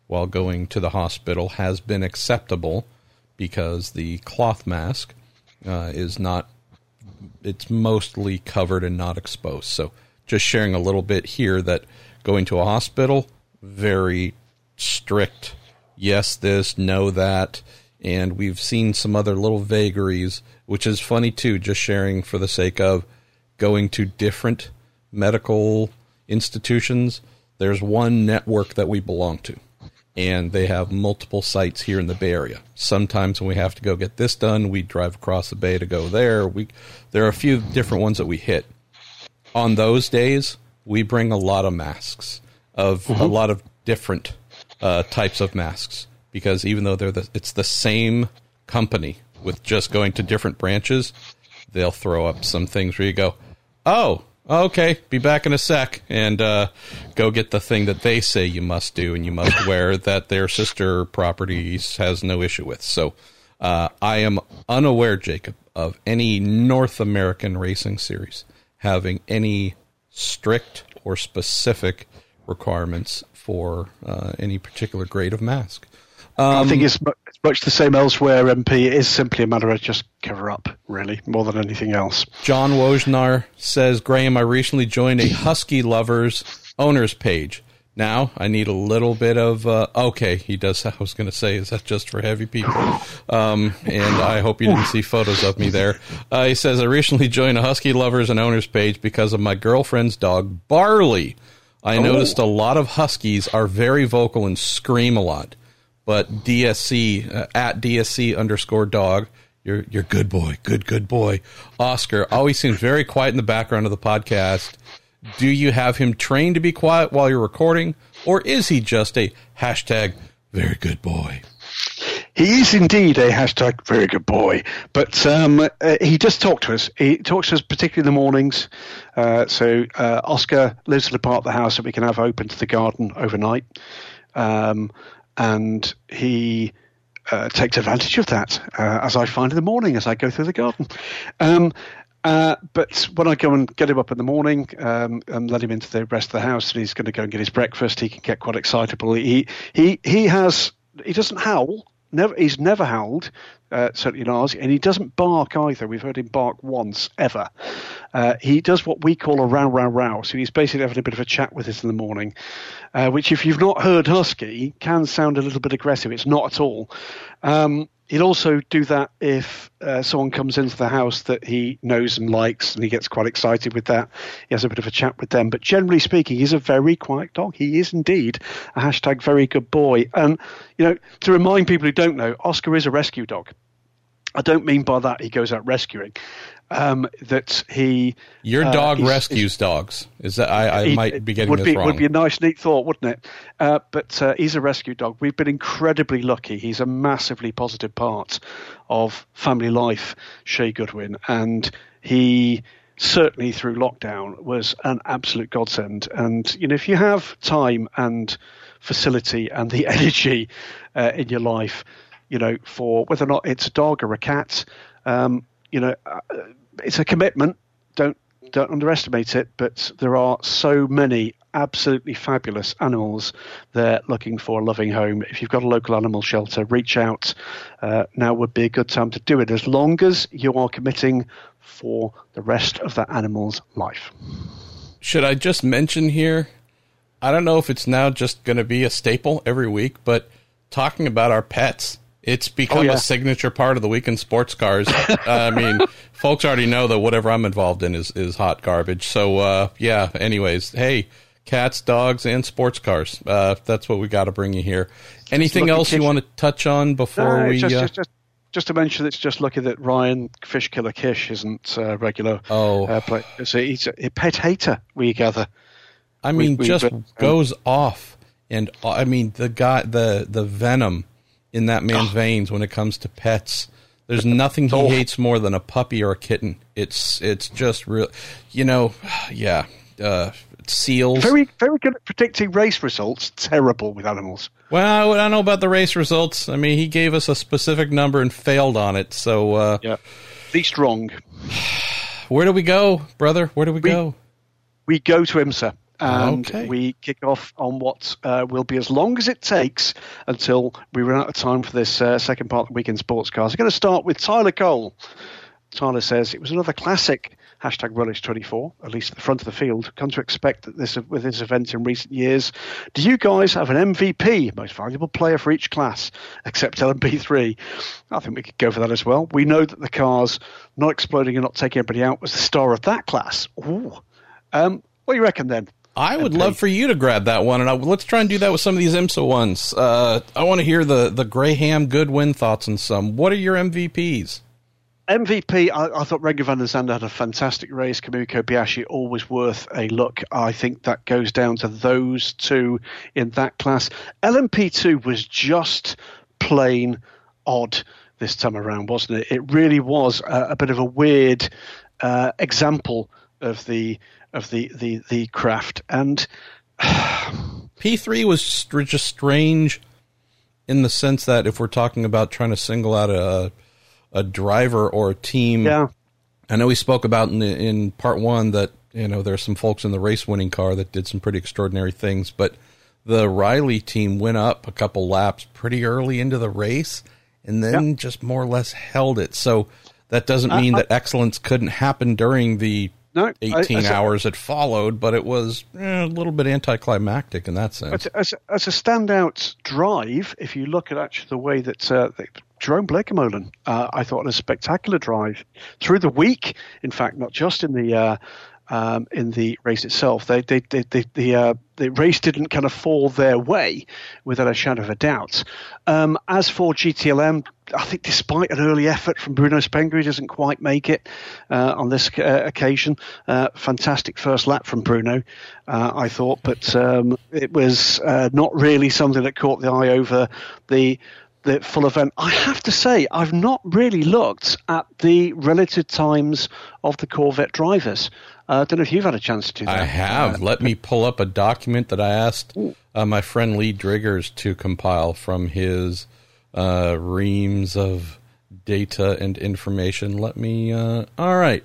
while going to the hospital, has been acceptable because the cloth mask uh, is not, it's mostly covered and not exposed. So just sharing a little bit here that going to a hospital, very strict, yes this, no that, and we've seen some other little vagaries, which is funny too, just sharing for the sake of going to different medical institutions. There's one network that we belong to, and they have multiple sites here in the Bay Area. Sometimes when we have to go get this done, we drive across the bay to go there. We there are a few different ones that we hit. On those days, we bring a lot of masks, of mm-hmm. a lot of different uh, types of masks, because even though they're the, it's the same company with just going to different branches, they'll throw up some things where you go, oh, okay, be back in a sec, and uh, go get the thing that they say you must do and you must wear that their sister properties has no issue with. So uh, I am unaware, Jacob, of any North American racing series having any strict or specific requirements for uh, any particular grade of mask. Um, I think it's much the same elsewhere, M P. It is simply a matter of just cover up, really, more than anything else. John Wojnar says, Graham, I recently joined a Husky Lovers owner's page. Now I need a little bit of, uh, okay, he does, I was going to say, is that just for heavy people? Um, and I hope you didn't see photos of me there. Uh, he says, I recently joined a Husky Lovers and owner's page because of my girlfriend's dog, Barley. I oh. noticed a lot of Huskies are very vocal and scream a lot. But D S C, uh, at D S C underscore dog, you're, you're good boy, good, good boy. Oscar always seems very quiet in the background of the podcast. Do you have him trained to be quiet while you're recording, or is he just a hashtag very good boy? He is indeed a hashtag very good boy, but um, uh, he does talk to us. He talks to us particularly in the mornings. Uh, so uh, Oscar lives in a part of the house that we can have open to the garden overnight, um, and he uh, takes advantage of that, uh, as I find in the morning as I go through the garden. Um, Uh, but when I go and get him up in the morning um, and let him into the rest of the house, and he's going to go and get his breakfast, he can get quite excitable. He he he has he doesn't howl. Never he's never howled, uh, certainly not, and he doesn't bark either. We've heard him bark once ever. Uh, he does what we call a row row row. So he's basically having a bit of a chat with us in the morning, uh, which if you've not heard husky can sound a little bit aggressive. It's not at all. Um, He'll also do that if uh, someone comes into the house that he knows and likes, and he gets quite excited with that. He has a bit of a chat with them. But generally speaking, he's a very quiet dog. He is indeed a hashtag very good boy. And, you know, to remind people who don't know, Oscar is a rescue dog. I don't mean by that he goes out rescuing. Um, that he your dog uh, rescues is, dogs. Is that I, I he, might be getting would this be, wrong? Would be a nice, neat thought, wouldn't it? Uh, but uh, he's a rescue dog. We've been incredibly lucky. He's a massively positive part of family life, Shea Goodwin, and he certainly through lockdown was an absolute godsend. And you know, if you have time and facility and the energy uh, in your life, you know, for whether or not it's a dog or a cat. Um, You know, it's a commitment. Don't don't underestimate it. But there are so many absolutely fabulous animals there looking for a loving home. If you've got a local animal shelter, reach out. Uh, now would be a good time to do it, as long as you are committing for the rest of that animal's life. Should I just mention here? I don't know if it's now just going to be a staple every week, but talking about our pets. It's become oh, yeah. a signature part of the weekend sports cars. I mean, folks already know that whatever I'm involved in is, is hot garbage. So, uh, yeah, anyways, hey, cats, dogs, and sports cars. Uh, that's what we got to bring you here. Anything else you want to touch on before no, we... Just, uh, just, just, just to mention, it's just lucky that Ryan Fish Killer Kish isn't uh, regular. Oh. Uh, play. So he's a pet hater, we gather. I mean, we, we, just but, goes um, off. And, I mean, the guy, the, the venom... in that man's oh. veins when it comes to pets. There's nothing he oh. hates more than a puppy or a kitten. It's it's just real, you know, yeah, uh, seals. Very very good at predicting race results, terrible with animals. Well, I don't know about the race results. I mean, he gave us a specific number and failed on it, so... Uh, yeah, least wrong. Where do we go, brother? Where do we, we go? We go to IMSA. And okay. we kick off on what uh, will be as long as it takes until we run out of time for this uh, second part of the Weekend Sports Cars. I'm going to start with Tyler Cole. Tyler says, it was another classic hashtag Rolex twenty-four, at least at the front of the field. Come to expect that this with this event in recent years. Do you guys have an M V P, most valuable player for each class, except L M P three? I think we could go for that as well. We know that the cars not exploding and not taking everybody out was the star of that class. Ooh. Um, what do you reckon then? I would love for you to grab that one, and I, let's try and do that with some of these IMSA ones. Uh, I want to hear the, the Graham Goodwin thoughts on some. What are your M V Ps? M V P, I, I thought Renger van der Zande had a fantastic race. Kamui Kobayashi, always worth a look. I think that goes down to those two in that class. L M P two was just plain odd this time around, wasn't it? It really was a, a bit of a weird uh, example of the... of the, the, the craft. And P three was st- just strange in the sense that if we're talking about trying to single out a a driver or a team, yeah. I know we spoke about in, in part one that, you know, there's some folks in the race winning car that did some pretty extraordinary things, but the Riley team went up a couple laps pretty early into the race and then yeah. just more or less held it. So that doesn't uh, mean I- that excellence couldn't happen during the No, eighteen I, I, hours it followed, but it was eh, a little bit anticlimactic in that sense. As a, as a standout drive, if you look at actually the way that uh, the, Jerome Blekemolen, uh, I thought, had a spectacular drive through the week. In fact, not just in the uh, um, in the race itself. They, they, they, they, the uh, the race didn't kind of fall their way without a shadow of a doubt. Um, as for G T L M, I think despite an early effort from Bruno Spengler, he doesn't quite make it uh, on this uh, occasion. Uh, fantastic first lap from Bruno, uh, I thought, but um, it was uh, not really something that caught the eye over the the full event. I have to say, I've not really looked at the relative times of the Corvette drivers. I uh, don't know if you've had a chance to do that. I have. Uh, Let me pull up a document that I asked uh, my friend Lee Driggers to compile from his uh, reams of data and information. Let me... Uh, all right.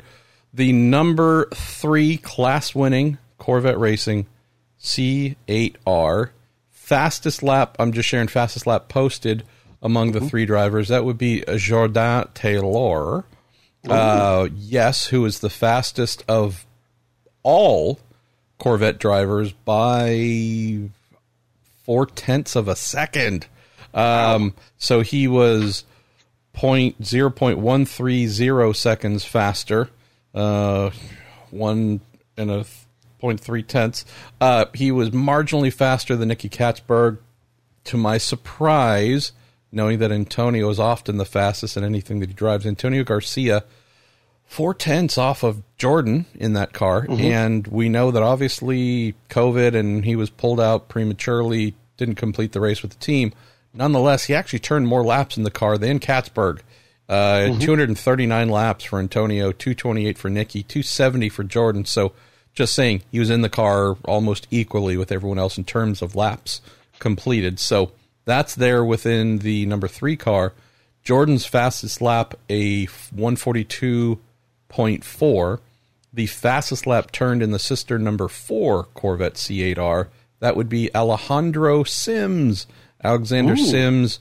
The number three class-winning Corvette Racing C eight R. Fastest lap, I'm just sharing fastest lap posted among the three drivers. That would be Jordan Taylor, uh, yes, who is the fastest of all Corvette drivers by four-tenths of a second. Um, so he was point, zero point one three zero seconds faster, uh, one and a... Th- zero point three tenths. Uh, he was marginally faster than Nicky Catsburg. To my surprise, knowing that Antonio is often the fastest in anything that he drives, Antonio Garcia, four-tenths off of Jordan in that car. Mm-hmm. And we know that obviously COVID and he was pulled out prematurely, didn't complete the race with the team. Nonetheless, he actually turned more laps in the car than Catsburg. Uh, mm-hmm. two hundred thirty-nine laps for Antonio, two twenty-eight for Nicky, two seventy for Jordan. So just saying, he was in the car almost equally with everyone else in terms of laps completed. So that's there within the number three car. Jordan's fastest lap, a one forty-two point four. The fastest lap turned in the sister number four Corvette C eight R. That would be Alejandro Sims. Alexander Ooh. Sims,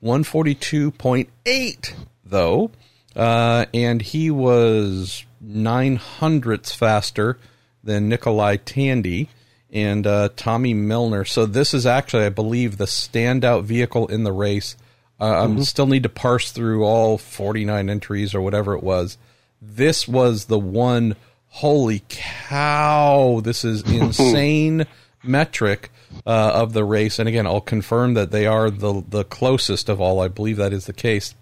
one forty-two point eight, though. Uh, and he was nine hundredths faster than Nikolai Tandy and uh, Tommy Milner. So this is actually, I believe, the standout vehicle in the race. I uh, mm-hmm. still need to parse through all forty-nine entries or whatever it was. This was the one, holy cow, this is insane metric uh, of the race. And again, I'll confirm that they are the, the closest of all. I believe that is the case.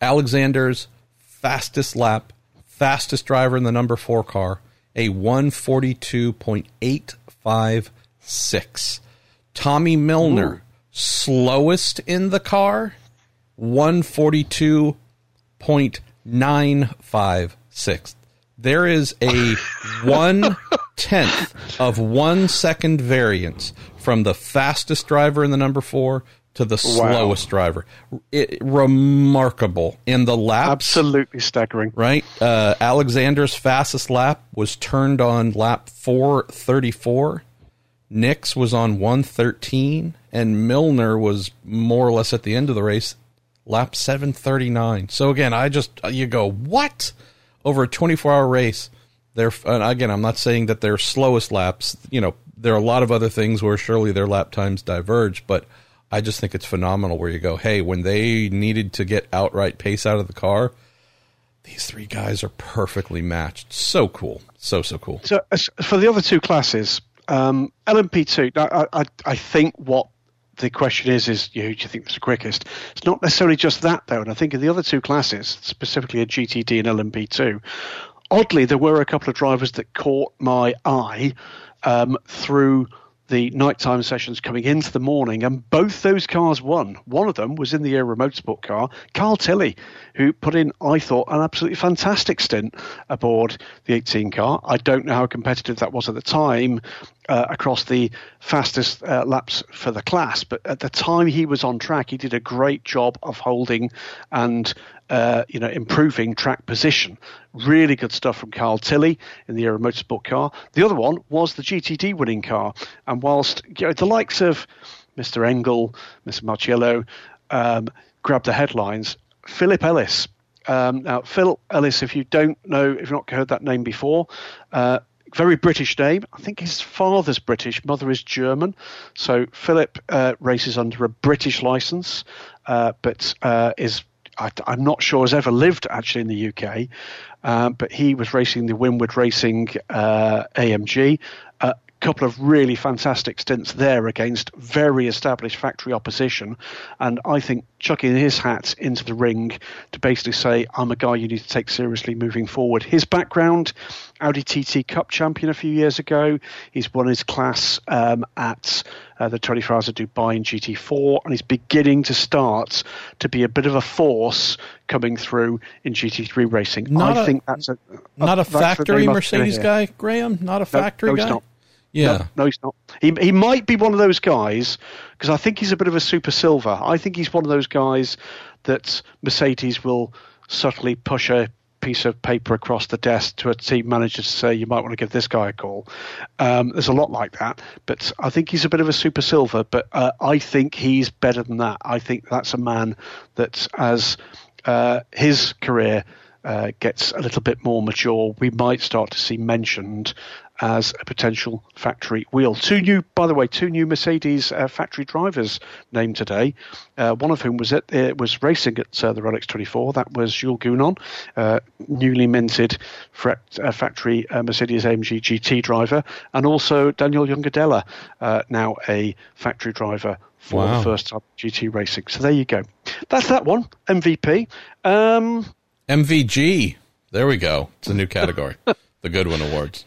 Alexander's fastest lap, fastest driver in the number four car, a one forty-two point eight five six. Tommy Milner, Ooh. slowest in the car, one forty-two point nine five six. There is a one-tenth of one second variance from the fastest driver in the number four to the slowest wow. driver. It, remarkable. And the laps... Absolutely staggering. Right? Uh, Alexander's fastest lap was turned on lap four thirty-four. Nick's was on one thirteen. And Milner was more or less at the end of the race, lap seven thirty-nine. So again, I just... You go, what? Over a twenty-four hour race, they're... And again, I'm not saying that their slowest laps... You know, there are a lot of other things where surely their lap times diverge, but... I just think it's phenomenal where you go, hey, when they needed to get outright pace out of the car, these three guys are perfectly matched. So cool. So, so cool. So for the other two classes, um, L M P two, I, I, I think what the question is, is you know, who do you think was the quickest? It's not necessarily just that, though. And I think in the other two classes, specifically a G T D and L M P two, oddly, there were a couple of drivers that caught my eye um, through the nighttime sessions coming into the morning, and both those cars won. One of them was in the Aero Motorsport car, Carl Tilly, who put in, I thought, an absolutely fantastic stint aboard the eighteen car. I don't know how competitive that was at the time uh, across the fastest uh, laps for the class, but at the time he was on track, he did a great job of holding and Uh, you know, improving track position. Really good stuff from Carl Tilly in the Aero Motorsport car. The other one was the G T D winning car. And whilst you know, the likes of Mister Engel, Mister Marciello, um, grabbed the headlines, Philip Ellis. Um, now, Phil Ellis, if you don't know, if you've not heard that name before, uh, very British name. I think his father's British, mother is German. So Philip uh, races under a British license, uh, but uh, is... I, I'm not sure has ever lived actually in the U K, uh, but he was racing the Windward Racing uh, A M G. Uh, couple of really fantastic stints there against very established factory opposition. And I think chucking his hat into the ring to basically say, I'm a guy you need to take seriously moving forward. His background, Audi T T Cup champion a few years ago. He's won his class um, at uh, the twenty-four hours of Dubai in G T four, and he's beginning to start to be a bit of a force coming through in G T three racing. Not I a, think that's a... Not a, a factory Mercedes guy, Graham? Not a factory no, no, guy? Not. Yeah. No, no, he's not. He he might be one of those guys, because I think he's a bit of a super silver. I think he's one of those guys that Mercedes will subtly push a piece of paper across the desk to a team manager to say, you might want to give this guy a call. Um, there's a lot like that, but I think he's a bit of a super silver, but uh, I think he's better than that. I think that's a man that, as uh, his career uh, gets a little bit more mature, we might start to see mentioned as a potential factory wheel. Two new, by the way, two new Mercedes uh, factory drivers named today, uh, one of whom was at, uh, was racing at uh, the Rolex twenty-four. That was Jules Gounon, uh, newly minted factory uh, Mercedes-A M G G T driver, and also Daniel Jungadella, uh, now a factory driver for wow. the first time G T racing. So there you go. That's that one, M V P. Um, M V G. There we go. It's a new category. The Goodwin Awards.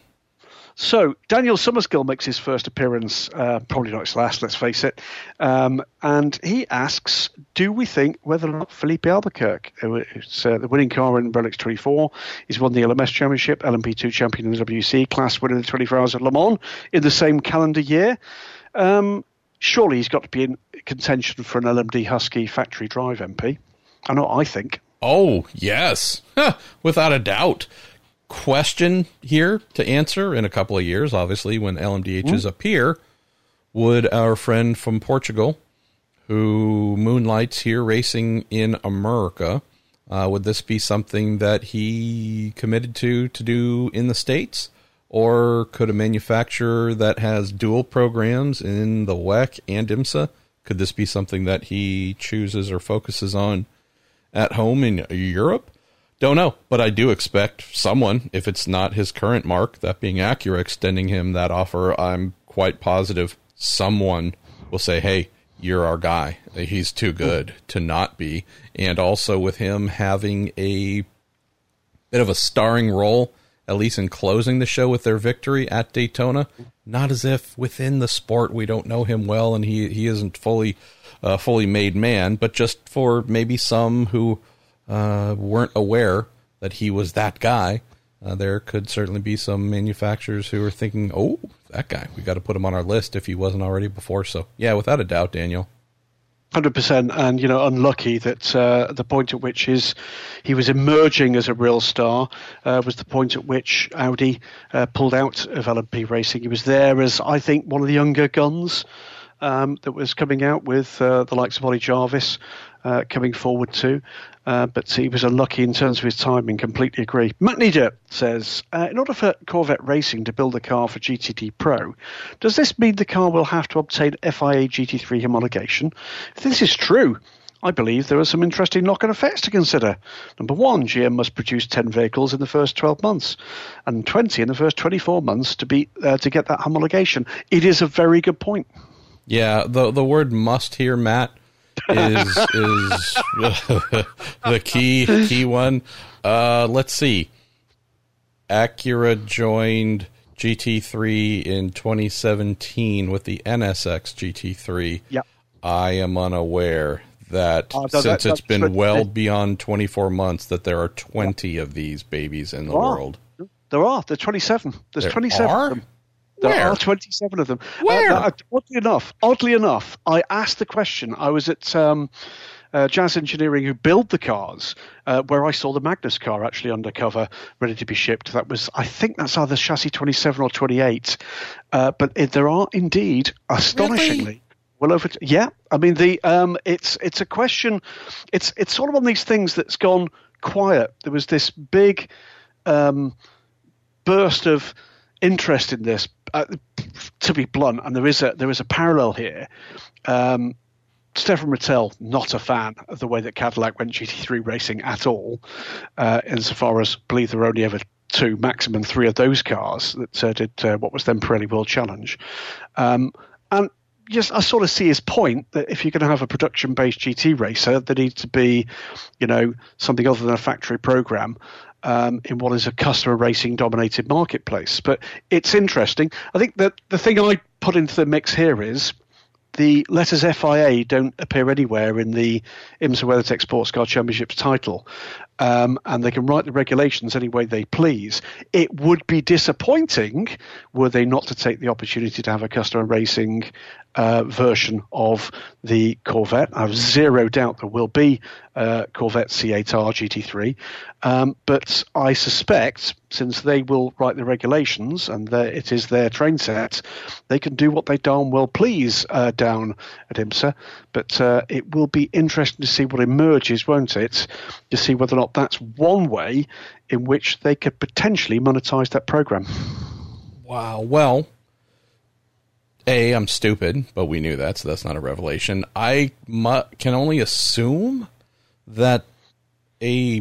So, Daniel Summerskill makes his first appearance, uh, probably not his last, let's face it, um, and he asks, do we think whether or not Felipe Albuquerque, who's uh, the winning car in Rolex twenty-four, he's won the L M S Championship, L M P two champion in the W C, class winner in the twenty-four hours of Le Mans in the same calendar year? Um, surely he's got to be in contention for an L M D Husky factory drive M P. I know, I think. Oh, yes, without a doubt. Question here to answer in a couple of years, obviously, when L M D Hs mm-hmm. appear, would our friend from Portugal, who moonlights here racing in America, uh, would this be something that he committed to to do in the States? Or could a manufacturer that has dual programs in the W E C and IMSA, could this be something that he chooses or focuses on at home in Europe? Don't know, but I do expect someone, if it's not his current mark, that being Acura, extending him that offer. I'm quite positive someone will say, hey, you're our guy. He's too good to not be. And also with him having a bit of a starring role, at least in closing the show with their victory at Daytona, not as if within the sport we don't know him well and he, he isn't fully, uh, fully made man, but just for maybe some who... Uh, weren't aware that he was that guy. Uh, there could certainly be some manufacturers who are thinking, oh, that guy, we got to put him on our list if he wasn't already before. So, yeah, without a doubt, Daniel. one hundred percent, and, you know, unlucky that uh, the point at which his, he was emerging as a real star uh, was the point at which Audi uh, pulled out of L M P racing. He was there as, I think, one of the younger guns um, that was coming out with uh, the likes of Ollie Jarvis uh, coming forward too. Uh, but he was unlucky in terms of his timing, completely agree. Matt Neidert says, uh, in order for Corvette Racing to build a car for G T D Pro, does this mean the car will have to obtain F I A G T three homologation? If this is true, I believe there are some interesting knock-on effects to consider. Number one, G M must produce ten vehicles in the first twelve months and twenty in the first twenty-four months to be uh, to get that homologation. It is a very good point. Yeah, the the word must here, Matt, is is the key key one. Uh, let's see. Acura joined G T three in twenty seventeen with the N S X G T three. Yep. I am unaware that uh, since that, it's been well beyond twenty-four months that there are twenty yep. of these babies in the there world. Are. There are. There are twenty-seven. There's there twenty-seven are? Of them. There Where? Are twenty-seven of them. Where? Uh, oddly enough, oddly enough, I asked the question. I was at um, uh, Jazz Engineering, who build the cars, uh, where I saw the Magnus car actually undercover, ready to be shipped. That was, I think, that's either chassis twenty-seven or twenty-eight. Uh, but it, there are indeed, astonishingly, really? Well over. T- yeah, I mean the um, it's it's a question. It's it's sort of one of these things that's gone quiet. There was this big um, burst of interest in this. Uh, to be blunt, and there is a there is a parallel here. Um, Stefan Rattel, not a fan of the way that Cadillac went G T three racing at all, uh, insofar as I believe there were only ever two, maximum three of those cars that uh, did uh, what was then Pirelli World Challenge. Um, and just I sort of see his point that if you're going to have a production-based G T racer, there needs to be, you know, something other than a factory program um, in what is a customer racing-dominated marketplace. But it's interesting. I think that the thing I put into the mix here is the letters F I A don't appear anywhere in the IMSA WeatherTech Sports Car Championships title, um, and they can write the regulations any way they please. It would be disappointing were they not to take the opportunity to have a customer racing uh, version of the Corvette. I have zero doubt there will be uh, Corvette C eight R G T three, um, but I suspect since they will write the regulations and it is their train set, they can do what they darn well please uh, down at IMSA. But uh, it will be interesting to see what emerges, won't it, to see whether or not that's one way in which they could potentially monetize that program. Wow. Well, A, I'm stupid, but we knew that, so that's not a revelation. I mu- can only assume that a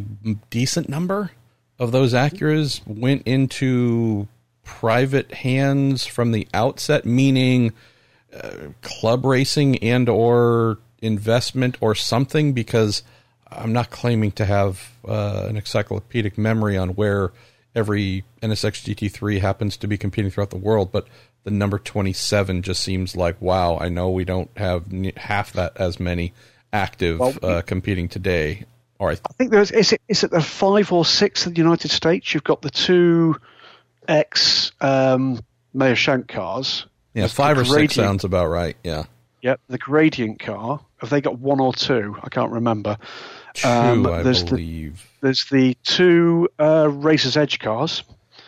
decent number of those Acuras went into private hands from the outset, meaning uh, club racing and or investment or something, because I'm not claiming to have uh, an encyclopedic memory on where every N S X G T three happens to be competing throughout the world, but the number twenty-seven just seems like, wow, I know we don't have half that as many active well, uh, competing today. All right. I think there's, is it, is it the five or six in the United States? You've got the two ex um, Mayor Shank cars. Yeah, there's five or gradient. six sounds about right. Yeah. Yeah, the Gradient car. Have they got one or two? I can't remember. Two, um, I believe. The, there's the two uh, Racer's Edge cars.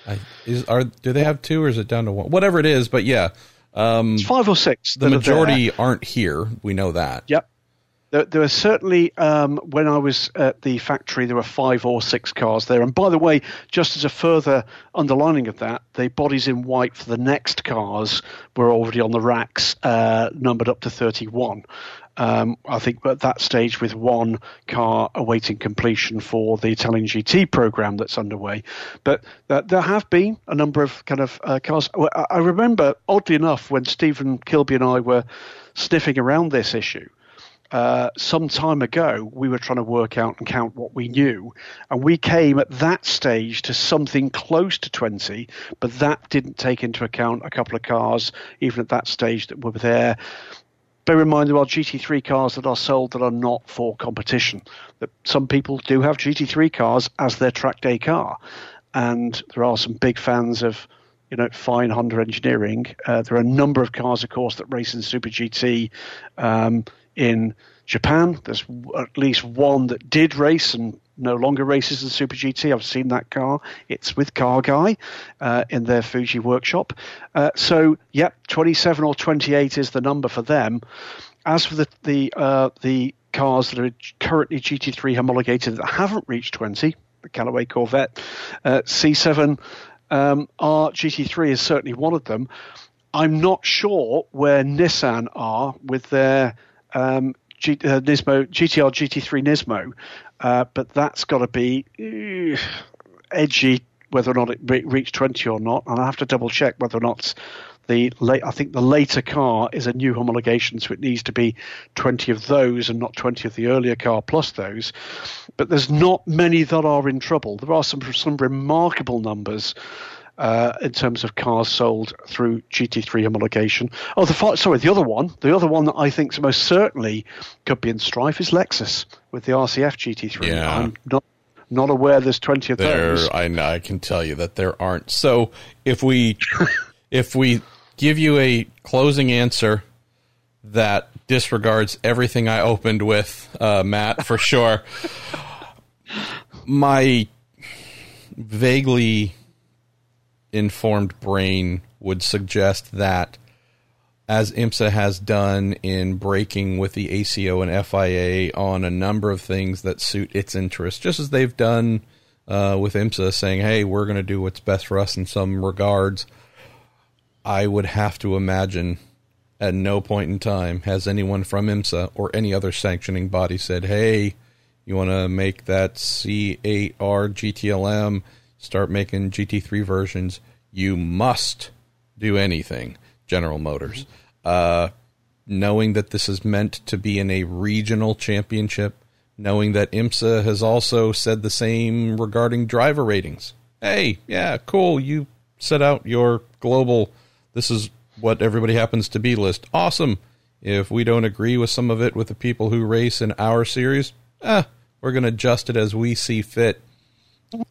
I, is, are do they have two or is it down to one? Whatever it is, but yeah, um, it's five or six. The majority are aren't here. We know that. Yep, there, there are certainly. Um, when I was at the factory, there were five or six cars there. And by the way, just as a further underlining of that, the bodies in white for the next cars were already on the racks, uh, numbered up to thirty-one. Um, I think at that stage with one car awaiting completion for the Italian G T program that's underway. But uh, there have been a number of kind of uh, cars. I remember, oddly enough, when Stephen Kilby and I were sniffing around this issue, uh, some time ago, we were trying to work out and count what we knew. And we came at that stage to something close to twenty, but that didn't take into account a couple of cars, even at that stage, that were there. Bear in mind there are G T three cars that are sold that are not for competition. That some people do have G T three cars as their track day car, and there are some big fans of, you know, fine Honda engineering. Uh, there are a number of cars, of course, that race in Super G T um, in Japan. There's at least one that did race and no longer races in Super G T. I've seen that car. It's with Car Guy uh, in their Fuji workshop. Uh, so, yep, twenty-seven or twenty-eight is the number for them. As for the the, uh, the cars that are currently G T three homologated that haven't reached twenty, the Callaway Corvette, uh, C seven, um, our G T three is certainly one of them. I'm not sure where Nissan are with their um, G, uh, Nismo G T R G T three Nismo. Uh, but that's got to be uh, edgy, whether or not it re- reached twenty or not. And I have to double check whether or not the late. I think the later car is a new homologation, so it needs to be twenty of those and not twenty of the earlier car plus those. But there's not many that are in trouble. There are some some remarkable numbers uh, in terms of cars sold through G T three homologation. Oh, the sorry, the other one, the other one that I think most certainly could be in strife is Lexus. With the R C F G T three, yeah. I'm not, not aware there's twenty of there, those. I, I can tell you that there aren't. So if we if we give you a closing answer that disregards everything I opened with, uh, Matt, for sure, my vaguely informed brain would suggest that, as IMSA has done in breaking with the A C O and F I A on a number of things that suit its interests, just as they've done uh, with IMSA saying, hey, we're going to do what's best for us in some regards, I would have to imagine at no point in time has anyone from IMSA or any other sanctioning body said, hey, you want to make that C eight R G T L M? start making G T three versions, you must do anything, General Motors. Uh, knowing that this is meant to be in a regional championship, knowing that IMSA has also said the same regarding driver ratings. Hey, yeah, cool. You set out your global, this is what everybody happens to be list. Awesome. If we don't agree with some of it with the people who race in our series, eh, we're going to adjust it as we see fit.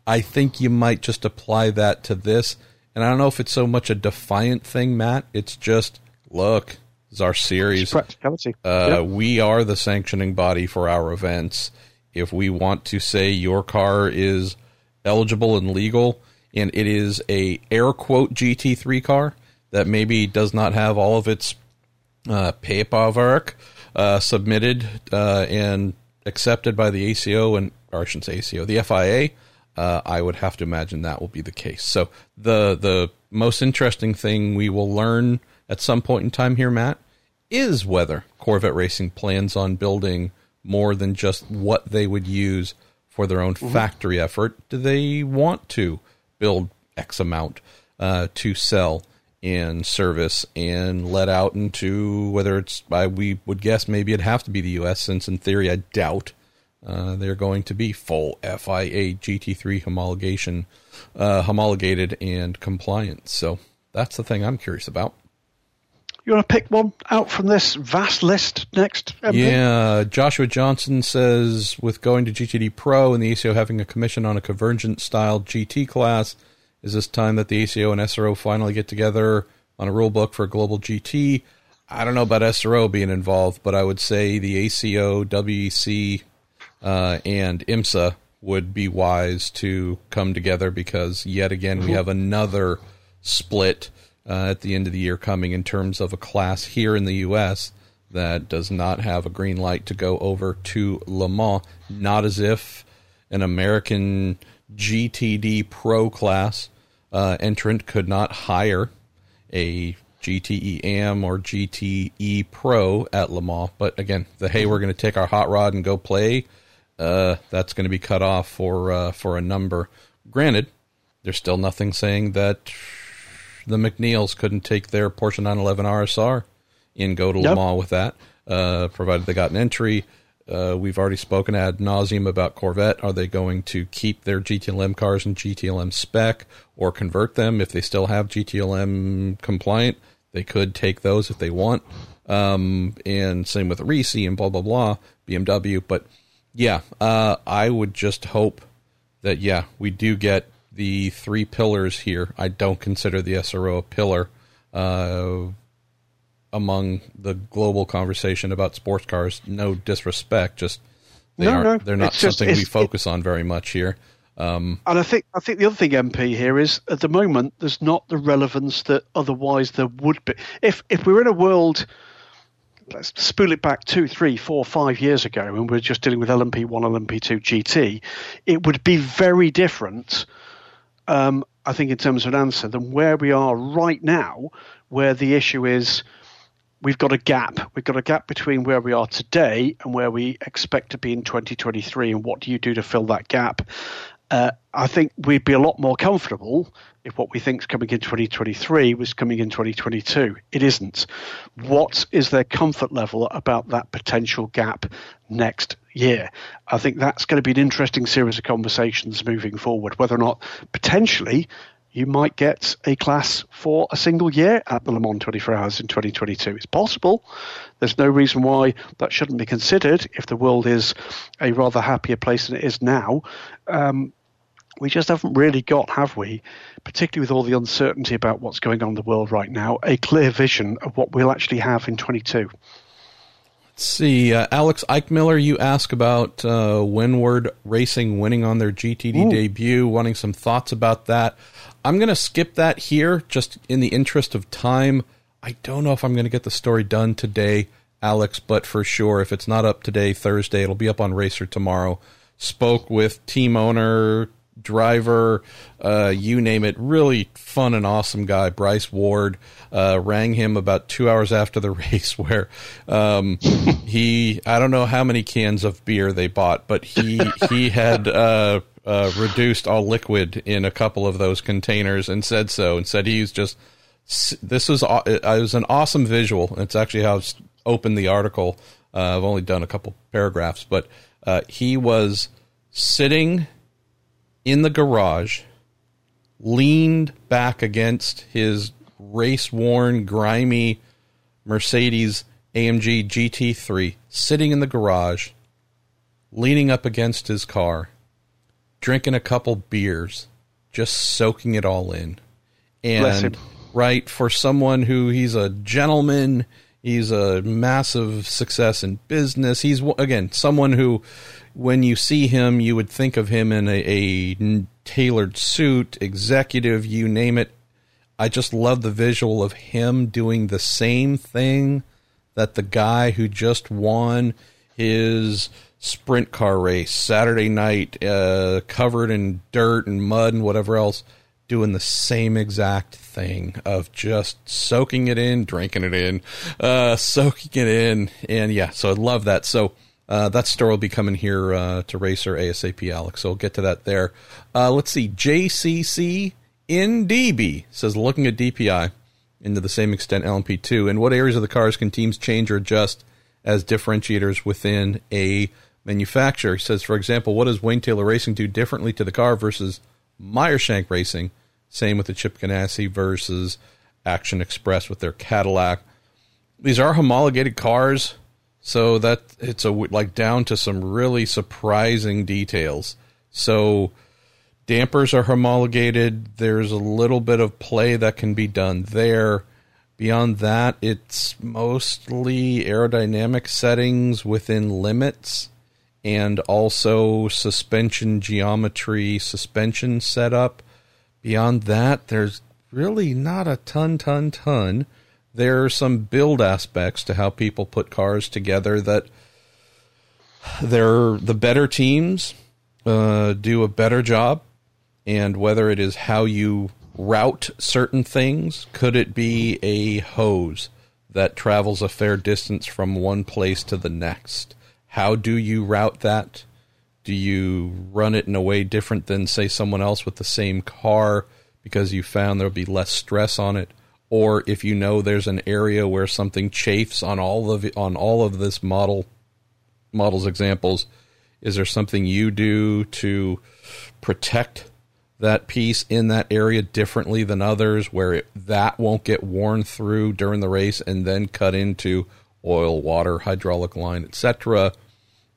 I think you might just apply that to this. And I don't know if it's so much a defiant thing, Matt. It's just, look, it's our series. Practicality. Uh, yeah. We are the sanctioning body for our events. If we want to say your car is eligible and legal, and it is a air quote G T three car that maybe does not have all of its uh, paperwork uh, submitted uh, and accepted by the A C O, and or I shouldn't say A C O, the F I A, Uh, I would have to imagine that will be the case. So the the most interesting thing we will learn at some point in time here, Matt, is whether Corvette Racing plans on building more than just what they would use for their own mm-hmm. factory effort. Do they want to build X amount uh, to sell and service and let out into whether it's, I, we would guess maybe it'd have to be the U S, since in theory I doubt Uh, they're going to be full F I A G T three homologation, uh, homologated and compliant. So that's the thing I'm curious about. You want to pick one out from this vast list next? M P? Yeah. Joshua Johnson says, with going to G T D Pro and the A C O having a commission on a convergent style G T class, is this time that the A C O and S R O finally get together on a rule book for global G T? I don't know about S R O being involved, but I would say the A C O, W E C, Uh, and IMSA would be wise to come together, because yet again we have another split uh, at the end of the year coming in terms of a class here in the U S that does not have a green light to go over to Le Mans. Not as if an American G T D Pro class uh, entrant could not hire a G T E Am or G T E Pro at Le Mans. But again, the hey, we're going to take our hot rod and go play. Uh, that's going to be cut off for uh, for a number. Granted, there's still nothing saying that the McNeils couldn't take their Porsche nine eleven R S R and go to yep. Le Mans with that, uh, provided they got an entry. Uh, we've already spoken ad nauseum about Corvette. Are they going to keep their G T L M cars in G T L M spec or convert them if they still have G T L M compliant? They could take those if they want. Um, and same with Reese and blah, blah, blah, B M W. But yeah, uh, I would just hope that, yeah, we do get the three pillars here. I don't consider the S R O a pillar uh, among the global conversation about sports cars. No disrespect, just they no, aren't, no. they're not it's something just, we focus it, on very much here. Um, and I think I think the other thing, M P, here is at the moment there's not the relevance that otherwise there would be. If if we're in a world, let's spool it back two, three, four, five years ago, and we're just dealing with L M P one, L M P two, G T, it would be very different, um, I think, in terms of an answer than where we are right now, where the issue is we've got a gap. We've got a gap between where we are today and where we expect to be in twenty twenty-three, and what do you do to fill that gap? Uh, I think we'd be a lot more comfortable if what we think is coming in twenty twenty-three was coming in twenty twenty-two. It isn't. What is their comfort level about that potential gap next year? I think that's going to be an interesting series of conversations moving forward, whether or not potentially you might get a class for a single year at the Le Mans twenty-four hours in twenty twenty-two. It's possible. There's no reason why that shouldn't be considered if the world is a rather happier place than it is now. Um, we just haven't really got, have we, particularly with all the uncertainty about what's going on in the world right now, a clear vision of what we'll actually have in twenty-two. Let's see. Uh, Alex Eichmiller, you ask about uh, Windward Racing winning on their G T D Ooh. debut, wanting some thoughts about that. I'm going to skip that here just in the interest of time. I don't know if I'm going to get the story done today, Alex, but for sure, if it's not up today, Thursday, it'll be up on Racer tomorrow. Spoke with team owner, driver, uh, you name it. Really fun and awesome guy, Bryce Ward. Uh, rang him about two hours after the race where um, he, I don't know how many cans of beer they bought, but he, he had... Uh, uh, reduced all liquid in a couple of those containers and said so, and said he's just, this was, it was an awesome visual. It's actually how I've opened the article. Uh, I've only done a couple paragraphs, but uh, he was sitting in the garage, leaned back against his race-worn, grimy Mercedes A M G G T three, sitting in the garage, leaning up against his car, drinking a couple beers, just soaking it all in. And right, for someone who, he's a gentleman, he's a massive success in business. He's, again, someone who, when you see him, you would think of him in a, a tailored suit, executive, you name it. I just love the visual of him doing the same thing that the guy who just won his sprint car race Saturday night, uh, covered in dirt and mud and whatever else, doing the same exact thing of just soaking it in, drinking it in, uh, soaking it in. And yeah, so I love that. So uh, that story will be coming here uh, to Racer ASAP, Alex. So we'll get to that there. Uh, let's see. J C C in D B says, looking at D P I and to the same extent L M P two, and what areas of the cars can teams change or adjust as differentiators within a manufacturer? He says, for example, what does Wayne Taylor Racing do differently to the car versus Meyershank Racing? Same with the Chip Ganassi versus Action Express with their Cadillac. These are homologated cars, so that it's a, like down to some really surprising details. So dampers are homologated. There's a little bit of play that can be done there. Beyond that, it's mostly aerodynamic settings within limits, and also suspension geometry, suspension setup. Beyond that, there's really not a ton, ton, ton. There are some build aspects to how people put cars together that they're, the better teams uh, do a better job. And whether it is how you route certain things, could it be a hose that travels a fair distance from one place to the next? How do you route that? Do you run it in a way different than, say, someone else with the same car because you found there'll be less stress on it? Or if you know there's an area where something chafes on all of it, on all of this model models examples, is there something you do to protect that piece in that area differently than others, where it, that won't get worn through during the race and then cut into oil, water, hydraulic line, et cetera?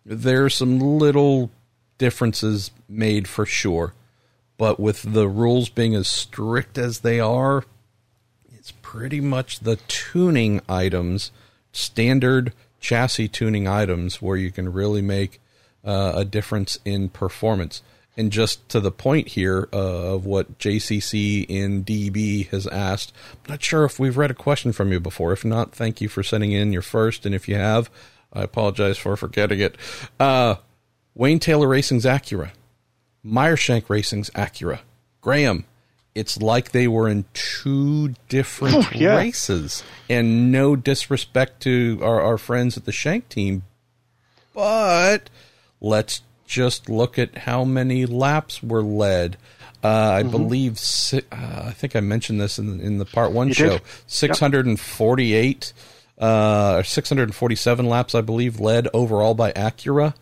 There are some little differences made for sure, but with the rules being as strict as they are, it's pretty much the tuning items, standard chassis tuning items, where you can really make uh, a difference in performance. And just to the point here uh, of what J C C in D B has asked, I'm not sure if we've read a question from you before. If not, thank you for sending in your first, and if you have, I apologize for forgetting it. Uh, Wayne Taylor Racing's Acura, Meyershank Racing's Acura. Graham, it's like they were in two different oh, yeah. races. And no disrespect to our, our friends at the Shank team, but let's just look at how many laps were led. Uh, I mm-hmm. believe, si- uh, I think I mentioned this in, in the part one you show, did. six hundred forty-eight yep. Uh, six hundred forty-seven laps, I believe, led overall by Acura.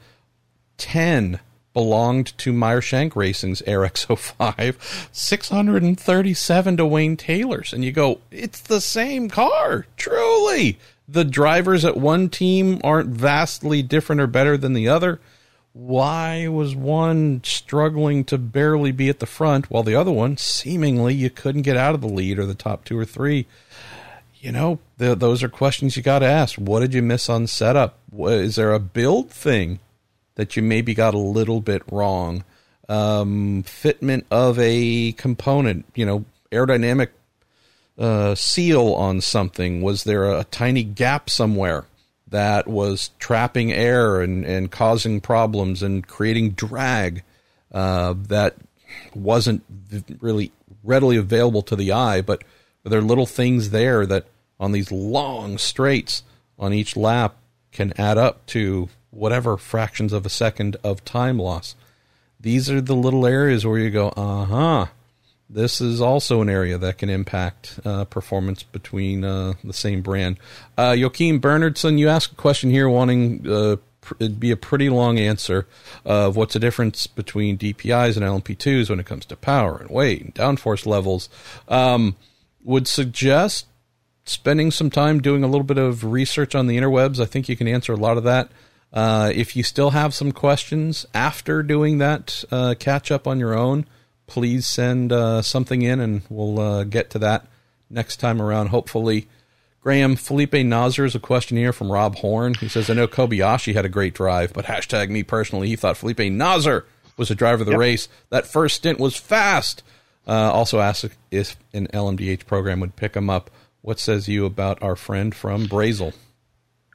ten belonged to Meyershank Racing's A R X oh five. six hundred thirty-seven to Wayne Taylor's. And you go, it's the same car, truly. The drivers at one team aren't vastly different or better than the other. Why was one struggling to barely be at the front, while the other one, seemingly, you couldn't get out of the lead or the top two or three? You know, th- those are questions you got to ask. What did you miss on setup? Is there a build thing that you maybe got a little bit wrong? Um, fitment of a component, you know, aerodynamic uh, seal on something. Was there a, a tiny gap somewhere that was trapping air and, and causing problems and creating drag uh, that wasn't really readily available to the eye? But there are little things there that, on these long straights on each lap, can add up to whatever fractions of a second of time loss. these are the little areas where you go, uh-huh, this is also an area that can impact uh, performance between uh, the same brand. Uh, Joachim Bernardson, you asked a question here wanting uh, pr- it'd be a pretty long answer of what's the difference between D P Is and L M P twos when it comes to power and weight and downforce levels. Um, would suggest spending some time doing a little bit of research on the interwebs. I think you can answer a lot of that. Uh, if you still have some questions after doing that uh, catch up on your own, please send uh, something in and we'll uh, get to that next time around, hopefully. Graham, Felipe Nazar is a question here from Rob Horn, who says, I know Kobayashi had a great drive, but hashtag me personally, he thought Felipe Nazar was the driver of the yep. race. That first stint was fast. Uh, also asked if an L M D H program would pick him up. What says you about our friend from Brazel?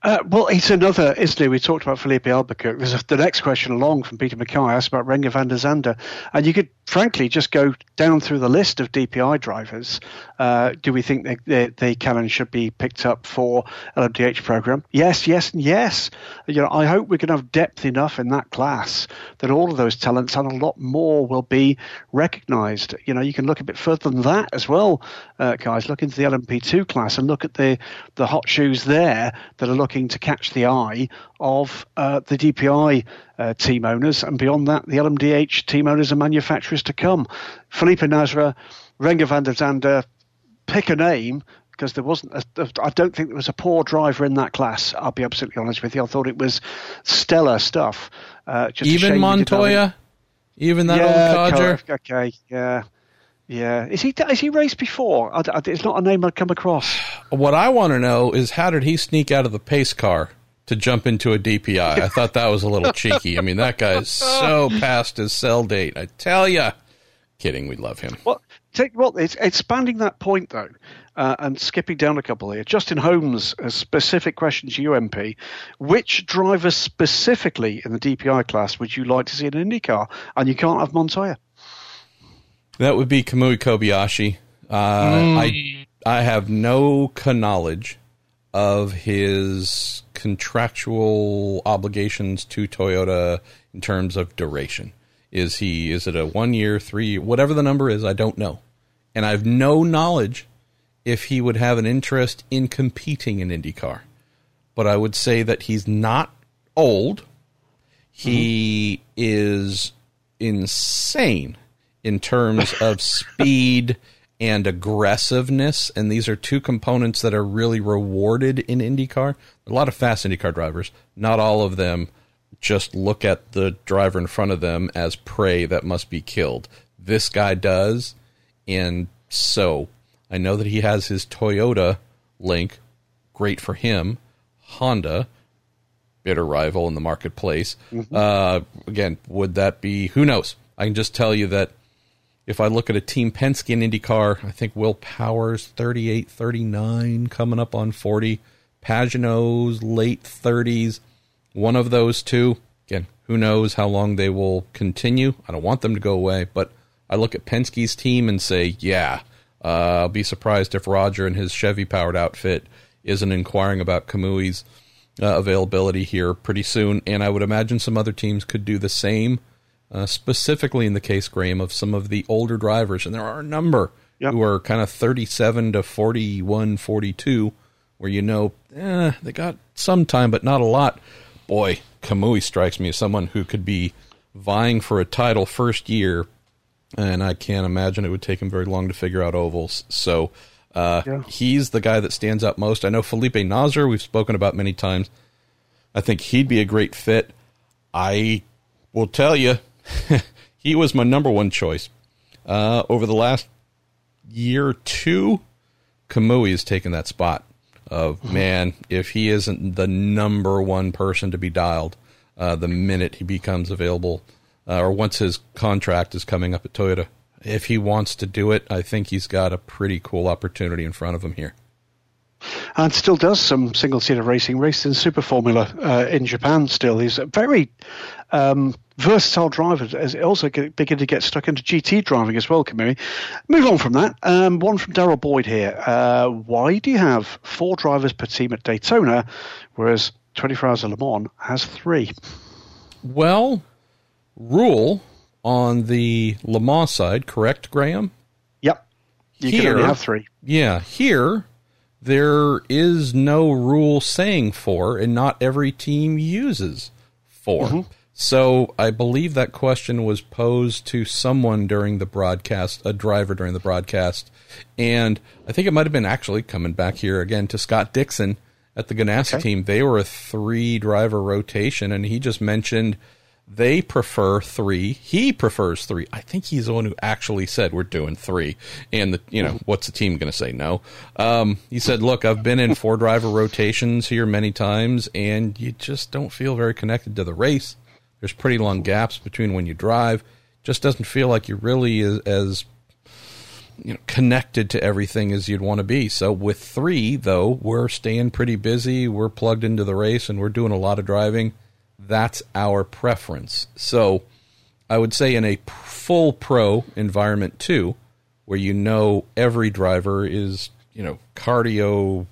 Uh, well, it's another, isn't he? We talked about Felipe Albuquerque. There's a, the next question along from Peter McKay asked about Renger van der Zande. And you could, frankly, just go down through the list of D P I drivers. Uh, do we think they, they, they can and should be picked up for L M D H program? Yes, yes, and yes. You know, I hope we can have depth enough in that class that all of those talents and a lot more will be recognized. You know, you can look a bit further than that as well, uh, guys. Look into the L M P two class and look at the, the hot shoes there that are looking to catch the eye of uh, the D P I uh, team owners, and beyond that, the L M D H team owners and manufacturers to come. Felipe Nasra, Renger van der Zande, pick a name, because there wasn't a, I don't think there was a poor driver in that class. I'll be absolutely honest with you. I thought it was stellar stuff. Uh, just even Montoya, even that yeah, old codger. Okay, yeah. Yeah, is he is he raced before? I, I, it's not a name I'd come across. What I want to know is how did he sneak out of the pace car to jump into a D P I? I thought that was a little cheeky. I mean, that guy is so past his sell date. I tell ya, kidding, we love him. Well, take, well, it's expanding that point though, uh, and skipping down a couple here. Justin Holmes, a specific question to you, M P: which driver specifically in the D P I class would you like to see in an IndyCar? And you can't have Montoya. That would be Kamui Kobayashi. Uh, mm. I I have no knowledge of his contractual obligations to Toyota in terms of duration. Is he? Is it a one year, three, whatever the number is? I don't know, and I have no knowledge if he would have an interest in competing in IndyCar. But I would say that he's not old. He mm. is insane in terms of speed and aggressiveness. And these are two components that are really rewarded in IndyCar. A lot of fast IndyCar drivers, not all of them, just look at the driver in front of them as prey that must be killed. This guy does. And so I know that he has his Toyota link. Great for him. Honda, bitter rival in the marketplace. Mm-hmm. Uh, again, would that be, who knows? I can just tell you that if I look at a Team Penske in IndyCar, I think Will Powers, thirty-eight, thirty-nine, coming up on forty. Pagenaud's late thirties. One of those two. Again, who knows how long they will continue. I don't want them to go away, but I look at Penske's team and say, yeah, uh, I'll be surprised if Roger and his Chevy-powered outfit isn't inquiring about Kamui's uh, availability here pretty soon, and I would imagine some other teams could do the same. Uh, specifically in the case, Graham, of some of the older drivers, and there are a number yep. who are kind of thirty-seven to forty-one, forty-two, where you know eh, they got some time, but not a lot. Boy, Kamui strikes me as someone who could be vying for a title first year, and I can't imagine it would take him very long to figure out ovals. So uh, yeah. he's the guy that stands out most. I know Felipe Nasr, we've spoken about many times. I think he'd be a great fit. I will tell you, he was my number one choice. Uh, over the last year or two, Kamui has taken that spot of, man, if he isn't the number one person to be dialed uh, the minute he becomes available, uh, or once his contract is coming up at Toyota, if he wants to do it, I think he's got a pretty cool opportunity in front of him here. And still does some single-seater racing, raced in Super Formula uh, in Japan still. He's a very um, versatile driver. He's also beginning to get stuck into G T driving as well, Kamui. Move on from that. Um, one from Daryl Boyd here. Uh, why do you have four drivers per team at Daytona, whereas twenty-four Hours of Le Mans has three? Well, rule on the Le Mans side, correct, Graham? Yep. You here, can only have three. Yeah. Here, there is no rule saying four, and not every team uses four. Mm-hmm. So I believe that question was posed to someone during the broadcast, a driver during the broadcast, and I think it might have been actually coming back here again to Scott Dixon at the Ganassi okay. team. They were a three-driver rotation, and he just mentioned they prefer three. He prefers three. I think he's the one who actually said we're doing three, and the, you know, what's the team going to say? No. Um, he said, look, I've been in four-driver rotations here many times, and you just don't feel very connected to the race. There's pretty long gaps between when you drive. Just doesn't feel like you're really as, as you know, connected to everything as you'd want to be. So with three, though, we're staying pretty busy. We're plugged into the race, and we're doing a lot of driving. That's our preference. So I would say in a full pro environment, too, where you know every driver is, you know, cardio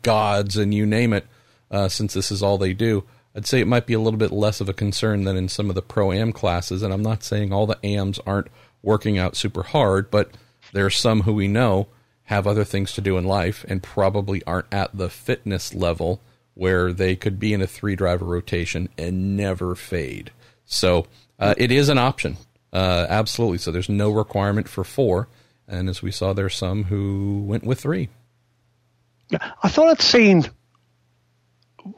gods and you name it, uh, since this is all they do, I'd say it might be a little bit less of a concern than in some of the pro-am classes, and I'm not saying all the A Ms aren't working out super hard, but there are some who we know have other things to do in life and probably aren't at the fitness level where they could be in a three-driver rotation and never fade. So uh, it is an option, uh, absolutely. So there's no requirement for four, and as we saw, there are some who went with three. Yeah, I thought I'd seen...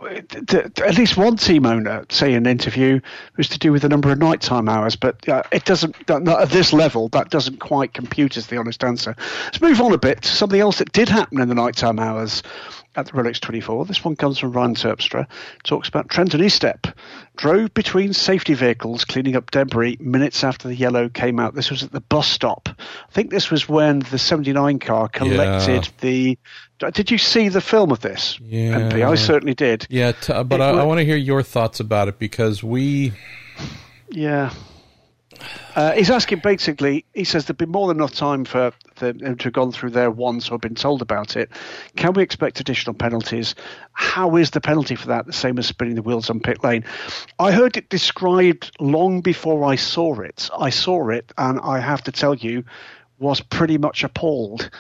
at least one team owner say in an interview was to do with the number of nighttime hours, but uh, it doesn't, not at this level, that doesn't quite compute as the honest answer. Let's move on a bit to something else that did happen in the nighttime hours at the Rolex twenty-four. This one comes from Ryan Terpstra. Talks about Trenton Estep drove between safety vehicles cleaning up debris minutes after the yellow came out. This was at the bus stop. I think this was when the seventy-nine car collected yeah. the... Did you see the film of this, yeah. M P? I certainly did. Yeah, t- but it, I, I want to hear your thoughts about it because we... Yeah. Uh, he's asking basically, he says there'd be more than enough time for them to have gone through there once or been told about it. Can we expect additional penalties? How is the penalty for that the same as spinning the wheels on pit lane? I heard it described long before I saw it. I saw it, and I have to tell you, was pretty much appalled.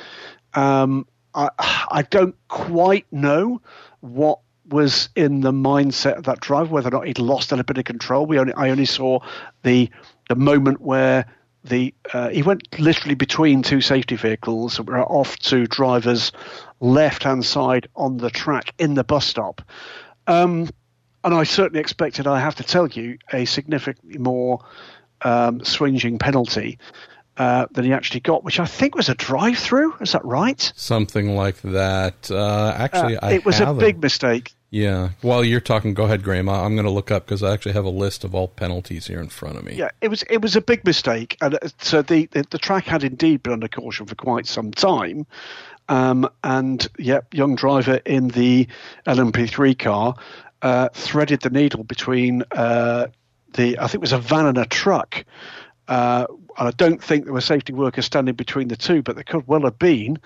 Um, I, I don't quite know what was in the mindset of that driver, whether or not he'd lost a little bit of control. We only, I only saw the... the moment where the uh, he went literally between two safety vehicles that were off to drivers' left-hand side on the track in the bus stop. Um, and I certainly expected, I have to tell you, a significantly more um, swinging penalty uh, than he actually got, which I think was a drive-through. Is that right? Something like that. Uh, actually, uh, I It was haven't. a big mistake. Yeah. While you're talking, go ahead, Graham. I'm going to look up because I actually have a list of all penalties here in front of me. Yeah, it was it was a big mistake, and so the the, the track had indeed been under caution for quite some time. Um, and yep, young driver in the L M P three car uh, threaded the needle between uh, the I think it was a van and a truck. Uh, and I don't think there were safety workers standing between the two, but there could well have been.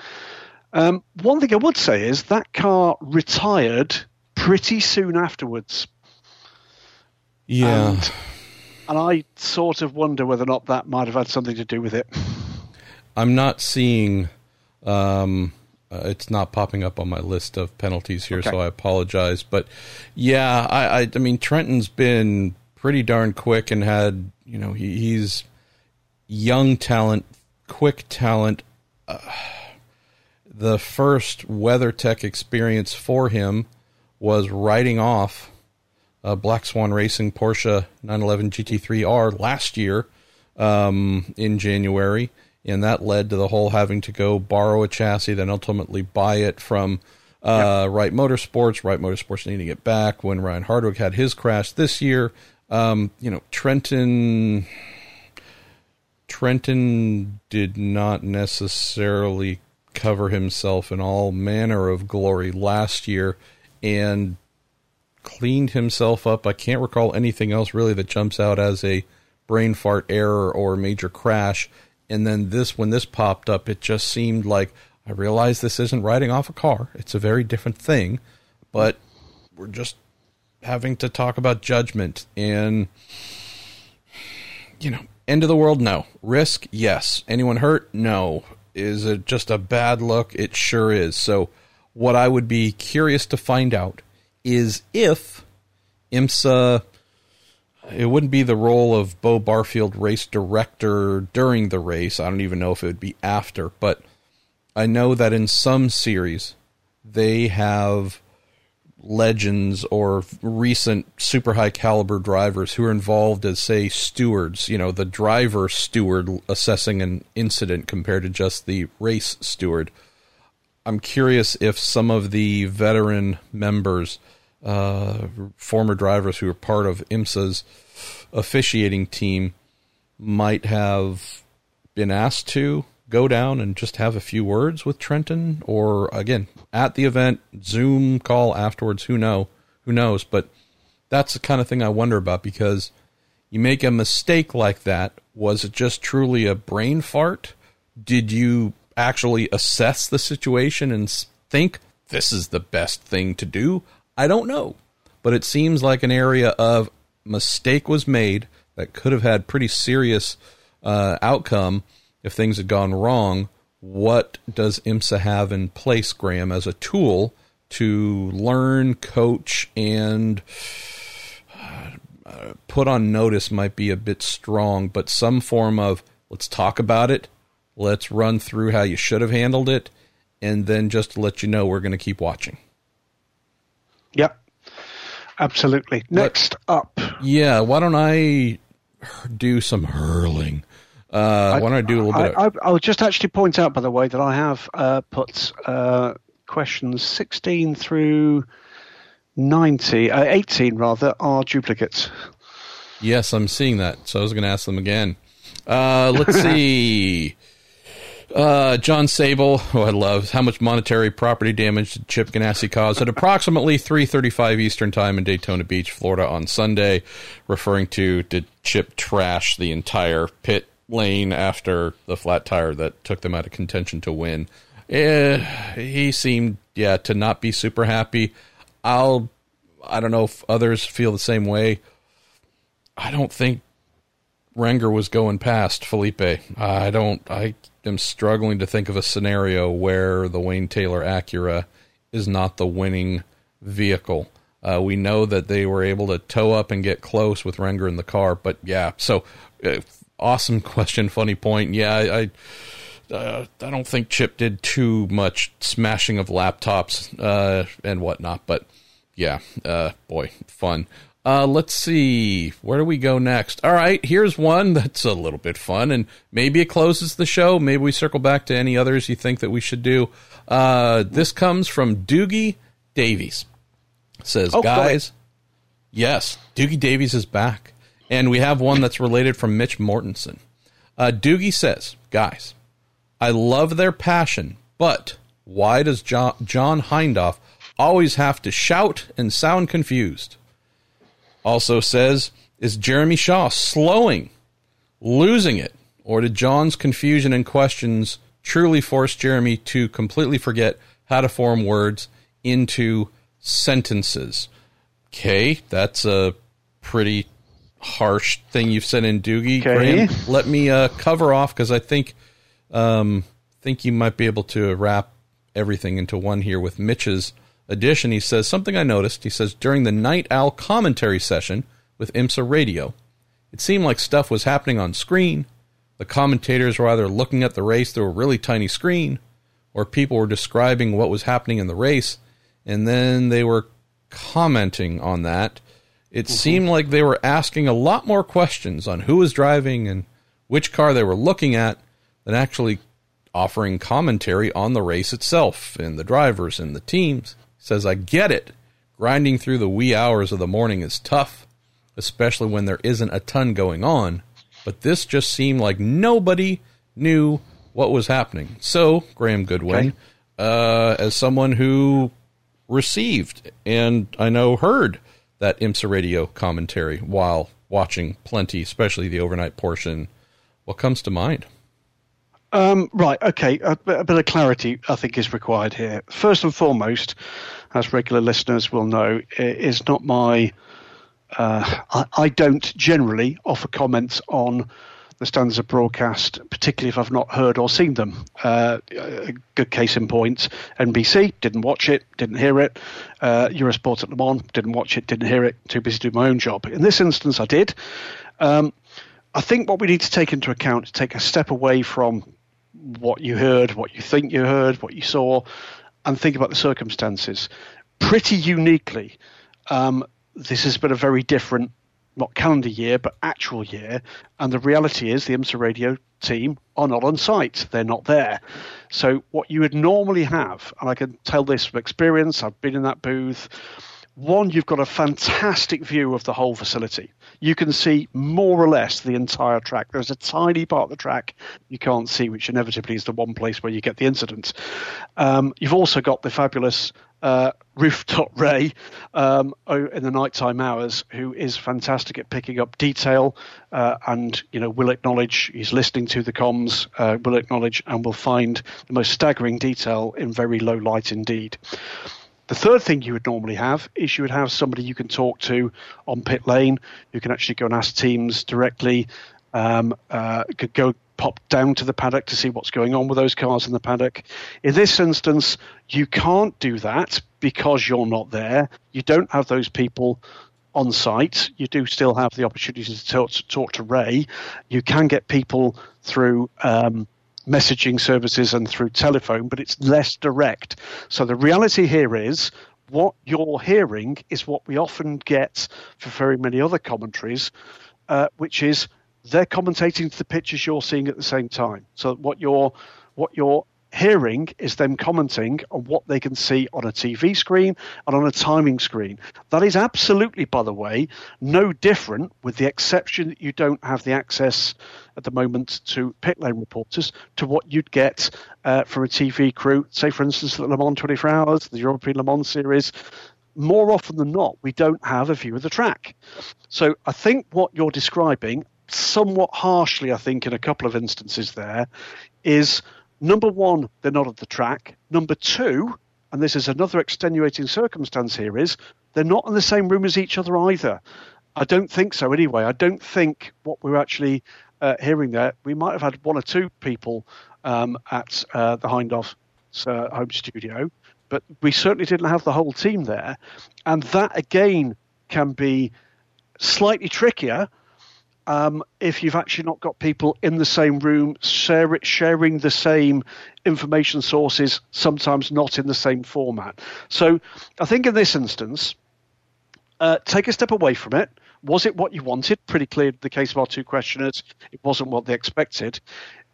Um, one thing I would say is that car retired pretty soon afterwards. Yeah. And, and I sort of wonder whether or not that might have had something to do with it. I'm not seeing... Um, uh, it's not popping up on my list of penalties here, okay. So I apologize. But, yeah, I, I, I mean, Trenton's been pretty darn quick and had, you know, he, he's young talent, quick talent. Uh, the first WeatherTech experience for him was riding off a uh, Black Swan Racing Porsche nine eleven G T three R last year um, in January, and that led to the whole having to go borrow a chassis, then ultimately buy it from uh, yep. Wright Motorsports, Wright Motorsports needing it back when Ryan Hardwick had his crash this year. Um, you know, Trenton, Trenton did not necessarily cover himself in all manner of glory last year, and cleaned himself up. I can't recall anything else really that jumps out as a brain fart error or major crash. And then this, when this popped up, it just seemed like, I realize this isn't riding off a car. It's a very different thing, but we're just having to talk about judgment and, you know, End of the world? No. Risk? Yes. Anyone hurt? No. Is it just a bad look? It sure is. So what I would be curious to find out is if IMSA, it wouldn't be the role of Bo Barfield race director during the race. I don't even know if it would be after, but I know that in some series they have legends or recent super high caliber drivers who are involved as, say, stewards, you know, the driver steward assessing an incident compared to just the race steward. I'm curious if some of the veteran members, uh, former drivers who are part of IMSA's officiating team might have been asked to go down and just have a few words with Trenton, or again, at the event, Zoom call afterwards, who know, who knows, but that's the kind of thing I wonder about, because you make a mistake like that. Was it just truly a brain fart? Did you actually assess the situation and think this is the best thing to do? I don't know, but it seems like an area of mistake was made that could have had pretty serious uh, outcome if things had gone wrong. What does IMSA have in place, Graham, as a tool to learn, coach, and uh, put on notice might be a bit strong, but some form of let's talk about it, let's run through how you should have handled it, and then just to let you know we're going to keep watching. Yep, absolutely. Next but, up. Yeah, why don't I do some hurling? Uh, why don't I do a little bit? I, of- I, I'll just actually point out, by the way, that I have uh, put uh, questions sixteen through ninety, uh, eighteen rather, are duplicates. Yes, I'm seeing that. So I was going to ask them again. Uh, let's see. Uh, John Sable, who I love, how much monetary property damage did Chip Ganassi cause at approximately three thirty-five Eastern Time in Daytona Beach, Florida on Sunday, referring to did Chip trash the entire pit lane after the flat tire that took them out of contention to win? Eh, he seemed, yeah, to not be super happy. I'll, I don't know if others feel the same way. I don't think Renger was going past Felipe. I don't, I am struggling to think of a scenario where the Wayne Taylor Acura is not the winning vehicle. Uh, we know that they were able to tow up and get close with Renger in the car, but yeah, so uh, awesome question, funny point. Yeah, I I, uh, I don't think Chip did too much smashing of laptops uh, and whatnot, but yeah, uh, boy, fun. Uh, let's see. Where do we go next? All right, here's one that's a little bit fun, and maybe it closes the show. Maybe we circle back to any others you think that we should do. Uh, this comes from Doogie Davies. It says, oh, guys, yes, Doogie Davies is back. And we have one that's related from Mitch Mortensen. Uh, Doogie says, guys, I love their passion, but why does John, John Hindhoff always have to shout and sound confused? Also says, is Jeremy Shaw slowing, losing it, or did John's confusion and questions truly force Jeremy to completely forget how to form words into sentences? Okay, that's a pretty harsh thing you've said in, Doogie. Okay. Graham, let me uh, cover off, because I think, um, think you might be able to wrap everything into one here with Mitch's addition. He says, something I noticed, he says, during the Night Owl commentary session with IMSA Radio, it seemed like stuff was happening on screen. The commentators were either looking at the race through a really tiny screen, or people were describing what was happening in the race, and then they were commenting on that. It mm-hmm. seemed like they were asking a lot more questions on who was driving and which car they were looking at than actually offering commentary on the race itself and the drivers and the teams. Says, I get it. Grinding through the wee hours of the morning is tough, especially when there isn't a ton going on. But this just seemed like nobody knew what was happening. So, Graham Goodwin, okay. uh, as someone who received and I know heard that IMSA Radio commentary while watching plenty, especially the overnight portion, what comes to mind? Um, right, okay, a, a bit of clarity I think is required here. First and foremost, as regular listeners will know, it is not my, uh, I, I don't generally offer comments on the standards of broadcast, particularly if I've not heard or seen them. Uh, a good case in point, N B C, didn't watch it, didn't hear it. Uh, Eurosport at Le Mans, didn't watch it, didn't hear it, too busy to do my own job. In this instance, I did. Um, I think what we need to take into account is take a step away from what you heard, what you think you heard, what you saw, and think about the circumstances. Pretty uniquely, um, this has been a very different, not calendar year, but actual year. And the reality is the IMSA radio team are not on site. They're not there. So what you would normally have, and I can tell this from experience, I've been in that booth. One, you've got a fantastic view of the whole facility. You can see more or less the entire track. There's a tiny part of the track you can't see, which inevitably is the one place where you get the incidents. Um, you've also got the fabulous uh, rooftop Ray um, in the nighttime hours, who is fantastic at picking up detail uh, and, you know, will acknowledge he's listening to the comms, uh, will acknowledge and will find the most staggering detail in very low light indeed. The third thing you would normally have is you would have somebody you can talk to on pit lane who can actually go and ask teams directly, um, uh, could go pop down to the paddock to see what's going on with those cars in the paddock. In this instance, you can't do that because you're not there. You don't have those people on site. You do still have the opportunity to talk to, talk to Ray. You can get people through um messaging services and through telephone, but it's less direct. So the reality here is what you're hearing is what we often get for very many other commentaries, uh, which is they're commentating to the pictures you're seeing at the same time. So what you're what you're hearing is them commenting on what they can see on a T V screen and on a timing screen. That is absolutely, by the way, no different, with the exception that you don't have the access at the moment to pit lane reporters, to what you'd get uh, from a T V crew, say, for instance, the Le Mans twenty-four Hours, the European Le Mans series. More often than not, we don't have a view of the track. So I think what you're describing, somewhat harshly, I think, in a couple of instances there, is number one, they're not at the track. Number two, and this is another extenuating circumstance here, is they're not in the same room as each other either. I don't think so anyway. I don't think what we're actually uh, hearing there, we might have had one or two people um, at uh, the Hindhoff's uh, home studio, but we certainly didn't have the whole team there. And that, again, can be slightly trickier Um, if you've actually not got people in the same room share, sharing the same information sources, sometimes not in the same format. So I think in this instance, uh, take a step away from it. Was it what you wanted? Pretty clear in the case of our two questioners, it wasn't what they expected.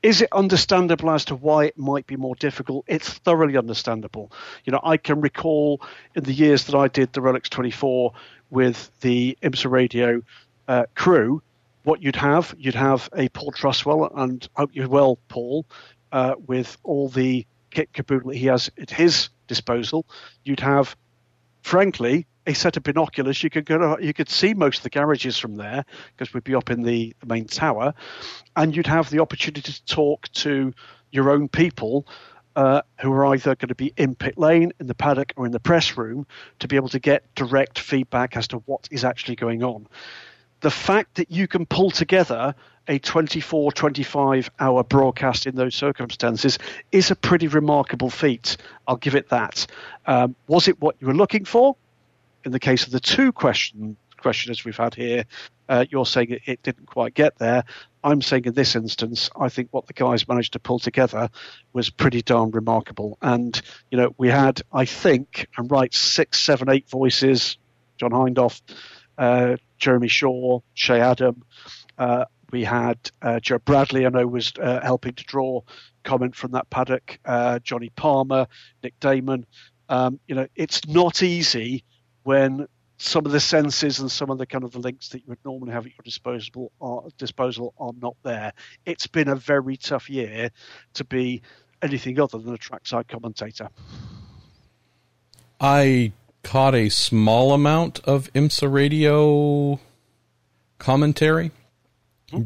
Is it understandable as to why it might be more difficult? It's thoroughly understandable. You know, I can recall in the years that I did the Rolex twenty-four with the IMSA radio uh, crew, what you'd have, you'd have a Paul Truswell, and hope you're well, Paul, uh, with all the kit caboodle he has at his disposal. You'd have, frankly, a set of binoculars. You could go to, you could see most of the garages from there, because we'd be up in the, the main tower, and you'd have the opportunity to talk to your own people uh, who are either going to be in pit lane, in the paddock, or in the press room, to be able to get direct feedback as to what is actually going on. The fact that you can pull together a twenty-four, twenty-five hour broadcast in those circumstances is a pretty remarkable feat. I'll give it that. Um, was it what you were looking for? In the case of the two question, questioners we've had here, uh, you're saying it, it didn't quite get there. I'm saying in this instance, I think what the guys managed to pull together was pretty darn remarkable. And, you know, we had, I think, I'm right, six, seven, eight voices, John Hindhoff, uh, Jeremy Shaw, Shea Adam. Uh, we had uh, Joe Bradley, I know, was uh, helping to draw comment from that paddock. Uh, Johnny Palmer, Nick Damon. Um, you know, it's not easy when some of the senses and some of the kind of the links that you would normally have at your disposal are, disposal are not there. It's been a very tough year to be anything other than a trackside commentator. I caught a small amount of IMSA radio commentary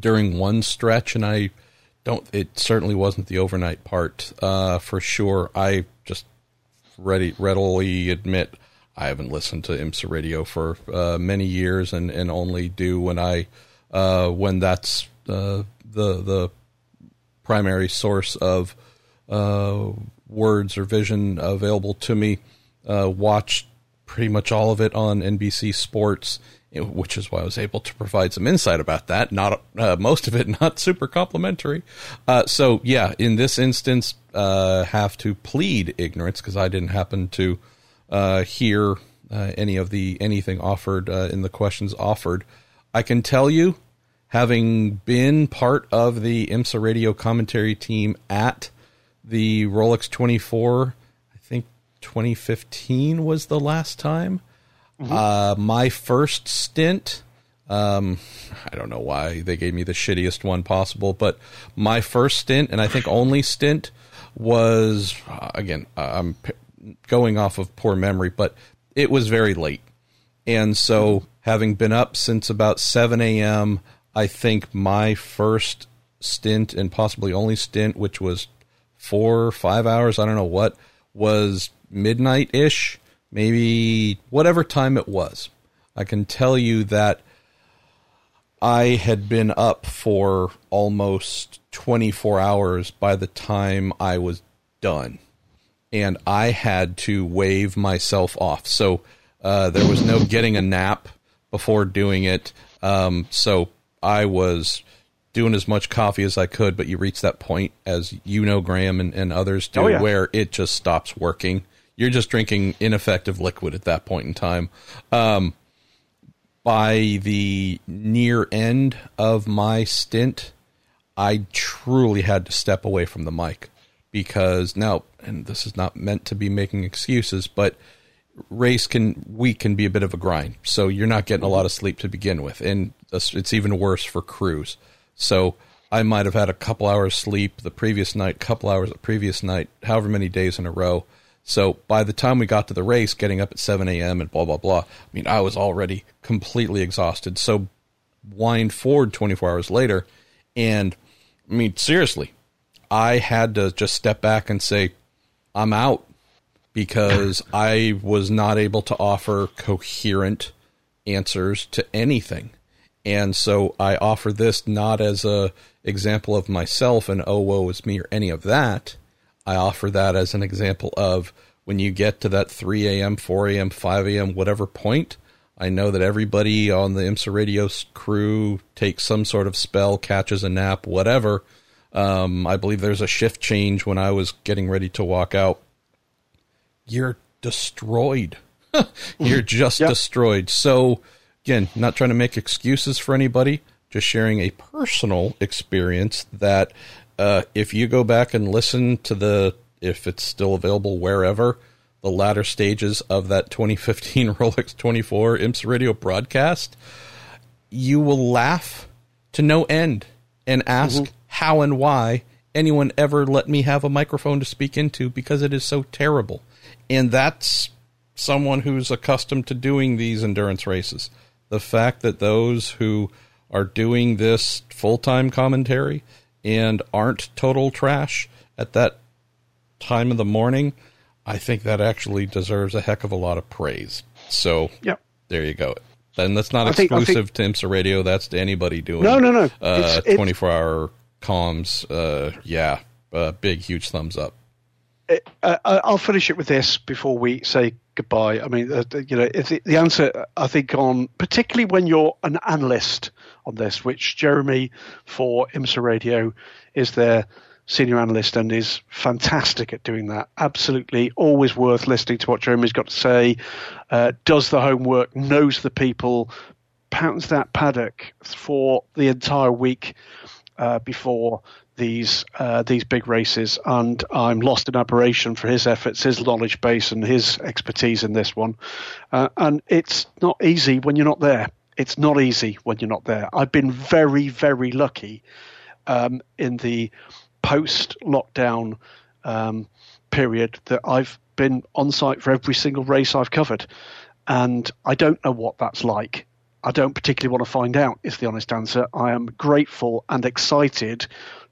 during one stretch, and I don't, it certainly wasn't the overnight part, uh, for sure. I just ready, readily admit I haven't listened to IMSA radio for uh, many years, and, and only do when I uh, when that's uh, the the primary source of uh, words or vision available to me. Uh, watched pretty much all of it on N B C Sports, which is why I was able to provide some insight about that. Not uh, most of it, not super complimentary. Uh, so yeah, in this instance, uh, have to plead ignorance because I didn't happen to uh, hear uh, any of the anything offered uh, in the questions offered. I can tell you, having been part of the IMSA radio commentary team at the Rolex twenty-four, I think twenty fifteen was the last time. Mm-hmm. Uh, my first stint, um, I don't know why they gave me the shittiest one possible, but my first stint, and I think only stint, was, again, I'm p- going off of poor memory, but it was very late. And so having been up since about seven a.m., I think my first stint and possibly only stint, which was four or five hours, I don't know what, was midnight-ish. Maybe whatever time it was, I can tell you that I had been up for almost twenty-four hours by the time I was done, and I had to wave myself off. So uh, there was no getting a nap before doing it. Um, so I was doing as much coffee as I could, but you reach that point, as you know, Graham, and, and others do, oh, yeah. where it just stops working. You're just drinking ineffective liquid at that point in time. Um, by the near end of my stint, I truly had to step away from the mic because now, and this is not meant to be making excuses, but race can, week can be a bit of a grind. So you're not getting a lot of sleep to begin with. And it's even worse for crews. So I might've had a couple hours sleep the previous night, couple hours the previous night, however many days in a row. So by the time we got to the race, getting up at seven a.m. and blah, blah, blah, I mean, I was already completely exhausted. So wind forward twenty-four hours later, and I mean, seriously, I had to just step back and say, I'm out, because I was not able to offer coherent answers to anything. And so I offer this not as a example of myself and, oh, woe is me or any of that. I offer that as an example of when you get to that three a.m., four a.m., five a.m., whatever point. I know that everybody on the IMSA radio crew takes some sort of spell, catches a nap, whatever. Um, I believe there's a shift change when I was getting ready to walk out. You're destroyed. You're just yep. destroyed. So, again, not trying to make excuses for anybody, just sharing a personal experience that... Uh, if you go back and listen to the, if it's still available wherever, the latter stages of that twenty fifteen Rolex twenty-four IMSA radio broadcast, you will laugh to no end and ask mm-hmm. how and why anyone ever let me have a microphone to speak into, because it is so terrible. And that's someone who's accustomed to doing these endurance races. The fact that those who are doing this full-time commentary and aren't total trash at that time of the morning, I think that actually deserves a heck of a lot of praise. So yep. there you go. And that's not I exclusive think, think, to IMSA Radio. That's to anybody doing no, no, no. Uh, it's, twenty-four hour comms. Uh, yeah, uh, big, huge thumbs up. It, uh, I'll finish it with this before we say goodbye. I mean, uh, you know, if the, the answer, I think, on particularly when you're an analyst on this, which Jeremy for IMSA Radio is their senior analyst and is fantastic at doing that. Absolutely, always worth listening to what Jeremy's got to say. Uh, does the homework, knows the people, pounds that paddock for the entire week uh, before these uh, these big races, and I'm lost in admiration for his efforts, his knowledge base, and his expertise in this one. Uh, and it's not easy when you're not there. It's not easy when you're not there. I've been very, very lucky um, in the post-lockdown um, period that I've been on site for every single race I've covered, and I don't know what that's like. I don't particularly want to find out, is the honest answer. I am grateful and excited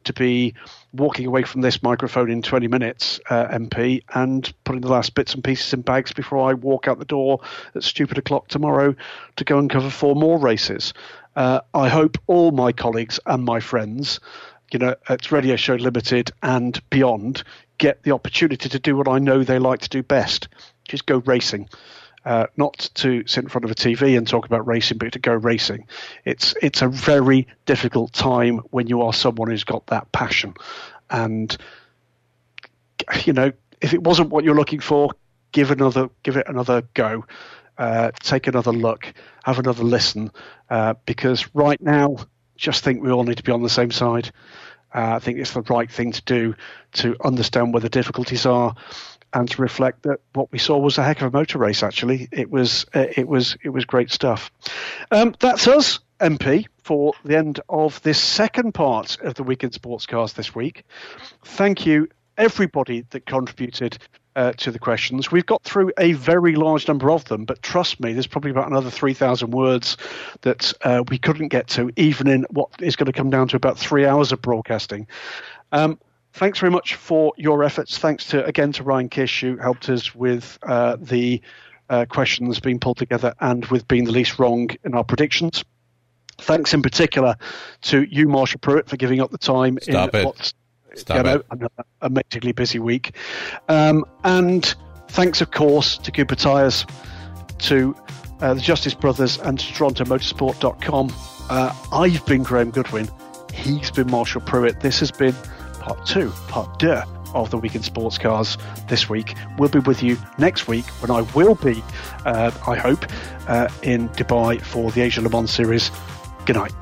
to be walking away from this microphone in twenty minutes, uh, M P, and putting the last bits and pieces in bags before I walk out the door at stupid o'clock tomorrow to go and cover four more races. Uh, I hope all my colleagues and my friends, you know, at Radio Show Limited and beyond, get the opportunity to do what I know they like to do best, which is go racing. Uh, not to sit in front of a T V and talk about racing, but to go racing. It's it's a very difficult time when you are someone who's got that passion. And, you know, if it wasn't what you're looking for, give another give it another go. Uh, take another look. Have another listen. Uh, because right now, just think we all need to be on the same side. Uh, I think it's the right thing to do to understand where the difficulties are, and to reflect that what we saw was a heck of a motor race. Actually, it was uh, it was it was great stuff. Um, that's us, M P, for the end of this second part of the Weekend Sportscast this week. Thank you, everybody that contributed uh, to the questions. We've got through a very large number of them, but trust me, there's probably about another three thousand words that uh, we couldn't get to, even in what is going to come down to about three hours of broadcasting. Um, Thanks very much for your efforts. Thanks to again to Ryan Kish, who helped us with uh, the uh, questions being pulled together and with being the least wrong in our predictions. Thanks in particular to you, Marshall Pruett, for giving up the time Stop in it. what's Stop you know, it. an amazingly busy week. Um, and thanks, of course, to Cooper Tires, to uh, the Justice Brothers, and to Toronto Motorsport dot com. Uh, I've been Graham Goodwin. He's been Marshall Pruett. This has been Part two, part deux of the Weekend Sports Cars this week. We'll be with you next week when I will be, uh, I hope, uh, in Dubai for the Asian Le Mans series. Good night.